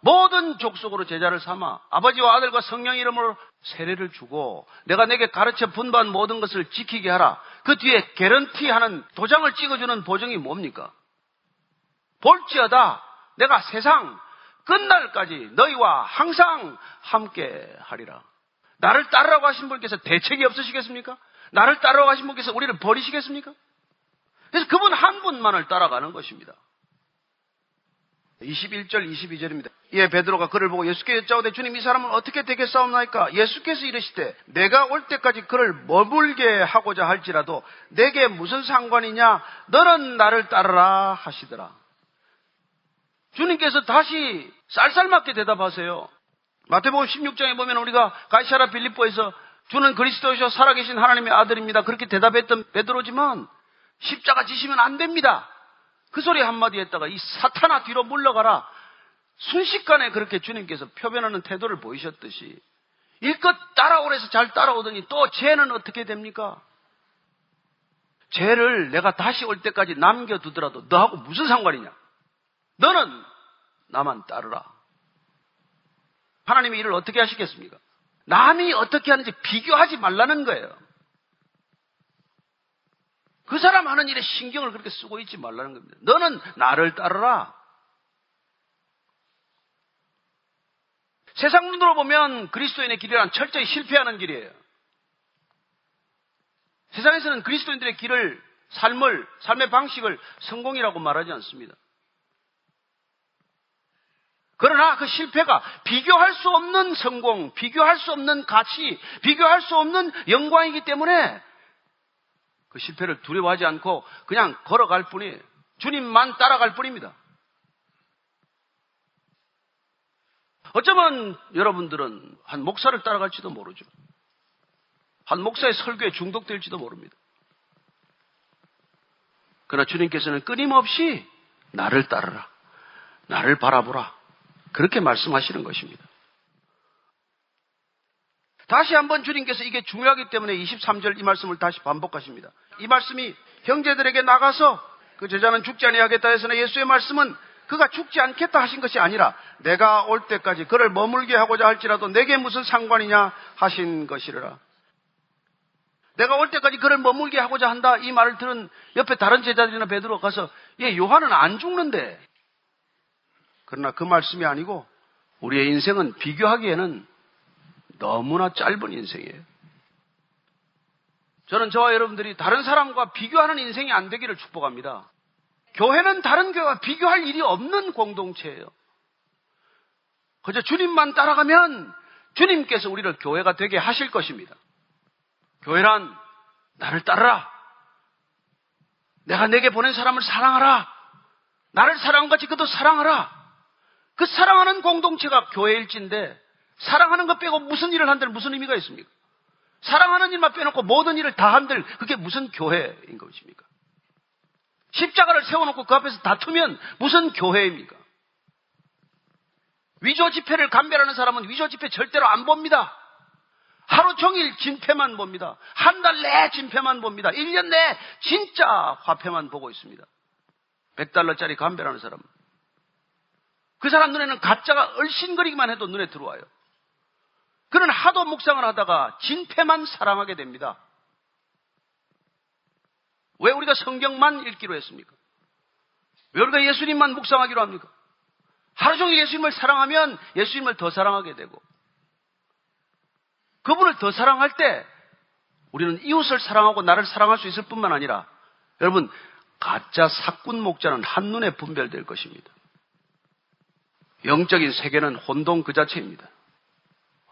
모든 족속으로 제자를 삼아 아버지와 아들과 성령의 이름으로 세례를 주고 내가 내게 가르쳐 분반 모든 것을 지키게 하라. 그 뒤에 개런티하는 도장을 찍어주는 보증이 뭡니까? 볼지어다 내가 세상 끝날까지 너희와 항상 함께 하리라. 나를 따르라고 하신 분께서 대책이 없으시겠습니까? 나를 따르라고 하신 분께서 우리를 버리시겠습니까? 그래서 그분 한 분만을 따라가는 것입니다. 21절 22절입니다. 예 베드로가 그를 보고 예수께 여짜오되 주님 이 사람은 어떻게 되겠사옵나이까? 예수께서 이르시되 내가 올 때까지 그를 머물게 하고자 할지라도 내게 무슨 상관이냐? 너는 나를 따르라 하시더라. 주님께서 다시 쌀쌀맞게 대답하세요. 마태복음 16장에 보면 우리가 가이사랴 빌립보에서 주는 그리스도이시오 살아계신 하나님의 아들입니다. 그렇게 대답했던 베드로지만 십자가 지시면 안 됩니다. 그 소리 한마디 했다가 이 사탄아 뒤로 물러가라. 순식간에 그렇게 주님께서 표변하는 태도를 보이셨듯이 일껏 따라오래서 잘 따라오더니 또 죄는 어떻게 됩니까? 죄를 내가 다시 올 때까지 남겨두더라도 너하고 무슨 상관이냐? 너는 나만 따르라. 하나님이 일을 어떻게 하시겠습니까? 남이 어떻게 하는지 비교하지 말라는 거예요. 그 사람 하는 일에 신경을 그렇게 쓰고 있지 말라는 겁니다. 너는 나를 따르라. 세상 눈으로 보면 그리스도인의 길이란 철저히 실패하는 길이에요. 세상에서는 그리스도인들의 길을, 삶을, 삶의 방식을 성공이라고 말하지 않습니다. 그러나 그 실패가 비교할 수 없는 성공, 비교할 수 없는 가치, 비교할 수 없는 영광이기 때문에 그 실패를 두려워하지 않고 그냥 걸어갈 뿐이에요. 주님만 따라갈 뿐입니다. 어쩌면 여러분들은 한 목사를 따라갈지도 모르죠. 한 목사의 설교에 중독될지도 모릅니다. 그러나 주님께서는 끊임없이 나를 따르라. 나를 바라보라. 그렇게 말씀하시는 것입니다. 다시 한번 주님께서 이게 중요하기 때문에 23절 이 말씀을 다시 반복하십니다. 이 말씀이 형제들에게 나가서 그 제자는 죽지 아니하겠다 했으나 예수의 말씀은 그가 죽지 않겠다 하신 것이 아니라 내가 올 때까지 그를 머물게 하고자 할지라도 내게 무슨 상관이냐 하신 것이라. 내가 올 때까지 그를 머물게 하고자 한다 이 말을 들은 옆에 다른 제자들이나 베드로 가서 예 요한은 안 죽는데. 그러나 그 말씀이 아니고 우리의 인생은 비교하기에는 너무나 짧은 인생이에요. 저는 저와 여러분들이 다른 사람과 비교하는 인생이 안 되기를 축복합니다. 교회는 다른 교회와 비교할 일이 없는 공동체예요. 그저 주님만 따라가면 주님께서 우리를 교회가 되게 하실 것입니다. 교회란 나를 따르라, 내가 내게 보낸 사람을 사랑하라, 나를 사랑한 같이 그도 사랑하라. 그 사랑하는 공동체가 교회일진데 사랑하는 것 빼고 무슨 일을 한들 무슨 의미가 있습니까? 사랑하는 일만 빼놓고 모든 일을 다 한들 그게 무슨 교회인 것입니까? 십자가를 세워놓고 그 앞에서 다투면 무슨 교회입니까? 위조 지폐를 감별하는 사람은 위조 지폐 절대로 안 봅니다. 하루 종일 진폐만 봅니다. 한 달 내 진폐만 봅니다. 1년 내 진짜 화폐만 보고 있습니다. 100달러짜리 감별하는 사람, 그 사람 눈에는 가짜가 얼씬거리기만 해도 눈에 들어와요. 그는 하도 묵상을 하다가 진폐만 사랑하게 됩니다. 왜 우리가 성경만 읽기로 했습니까? 왜 우리가 예수님만 묵상하기로 합니까? 하루 종일 예수님을 사랑하면 예수님을 더 사랑하게 되고, 그분을 더 사랑할 때 우리는 이웃을 사랑하고 나를 사랑할 수 있을 뿐만 아니라, 여러분, 가짜 사꾼 목자는 한눈에 분별될 것입니다. 영적인 세계는 혼동 그 자체입니다.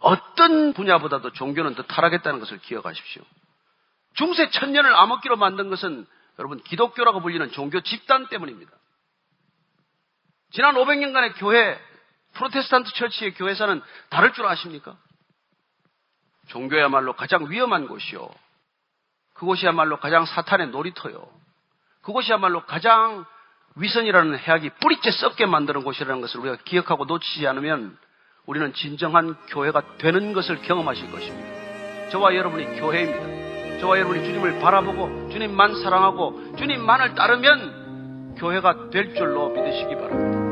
어떤 분야보다도 종교는 더 타락했다는 것을 기억하십시오. 중세 천년을 암흑기로 만든 것은 여러분 기독교라고 불리는 종교 집단 때문입니다. 지난 500년간의 교회, 프로테스탄트 처치의 교회사는 다를 줄 아십니까? 종교야말로 가장 위험한 곳이요, 그곳이야말로 가장 사탄의 놀이터요, 그곳이야말로 가장 위선이라는 해악이 뿌리째 썩게 만드는 곳이라는 것을 우리가 기억하고 놓치지 않으면 우리는 진정한 교회가 되는 것을 경험하실 것입니다. 저와 여러분이 교회입니다. 저와 여러분이 주님을 바라보고 주님만 사랑하고 주님만을 따르면 교회가 될 줄로 믿으시기 바랍니다.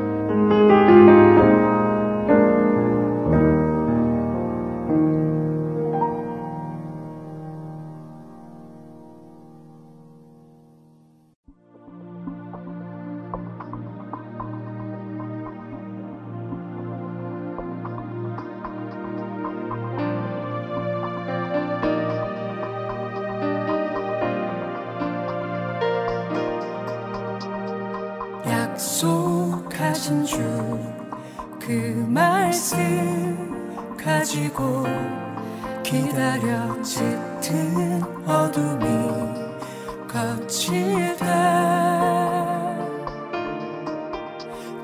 약속하신 주 그 말씀 가지고 기다려 짙은 어둠이 거칠다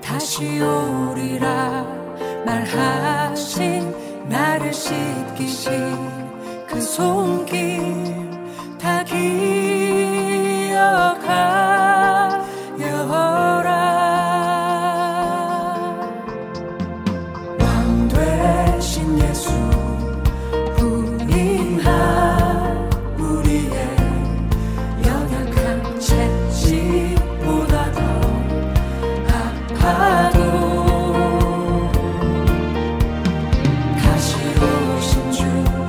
다시 오리라 말하신 나를 씻기신 그 손길 다 다시 오신 주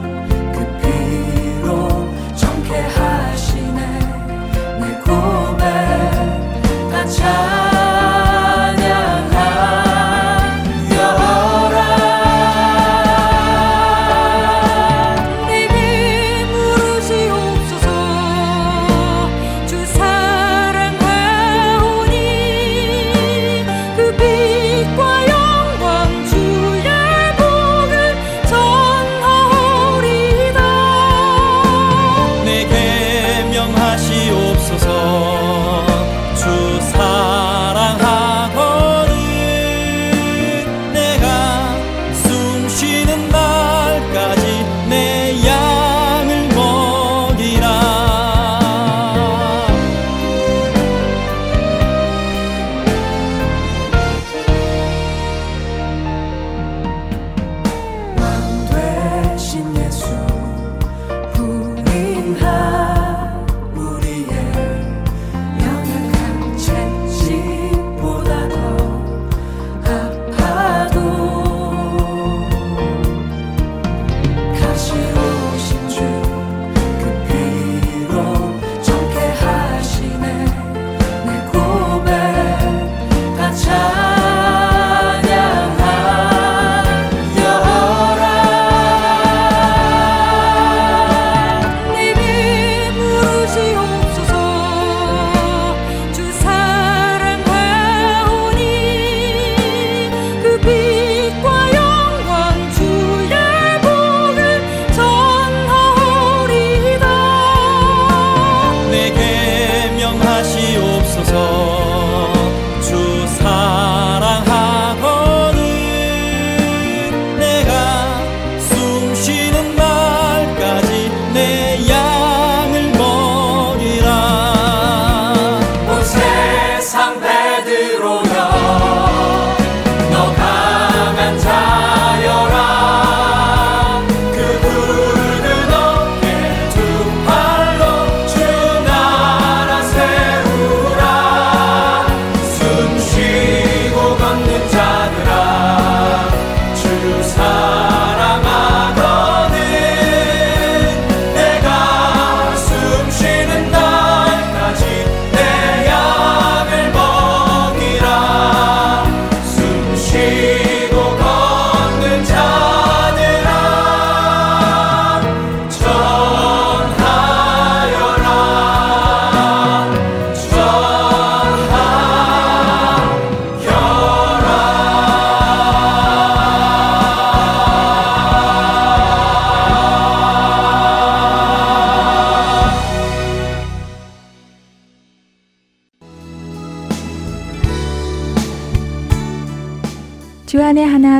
그 피로 정케 하시네 주안의 하나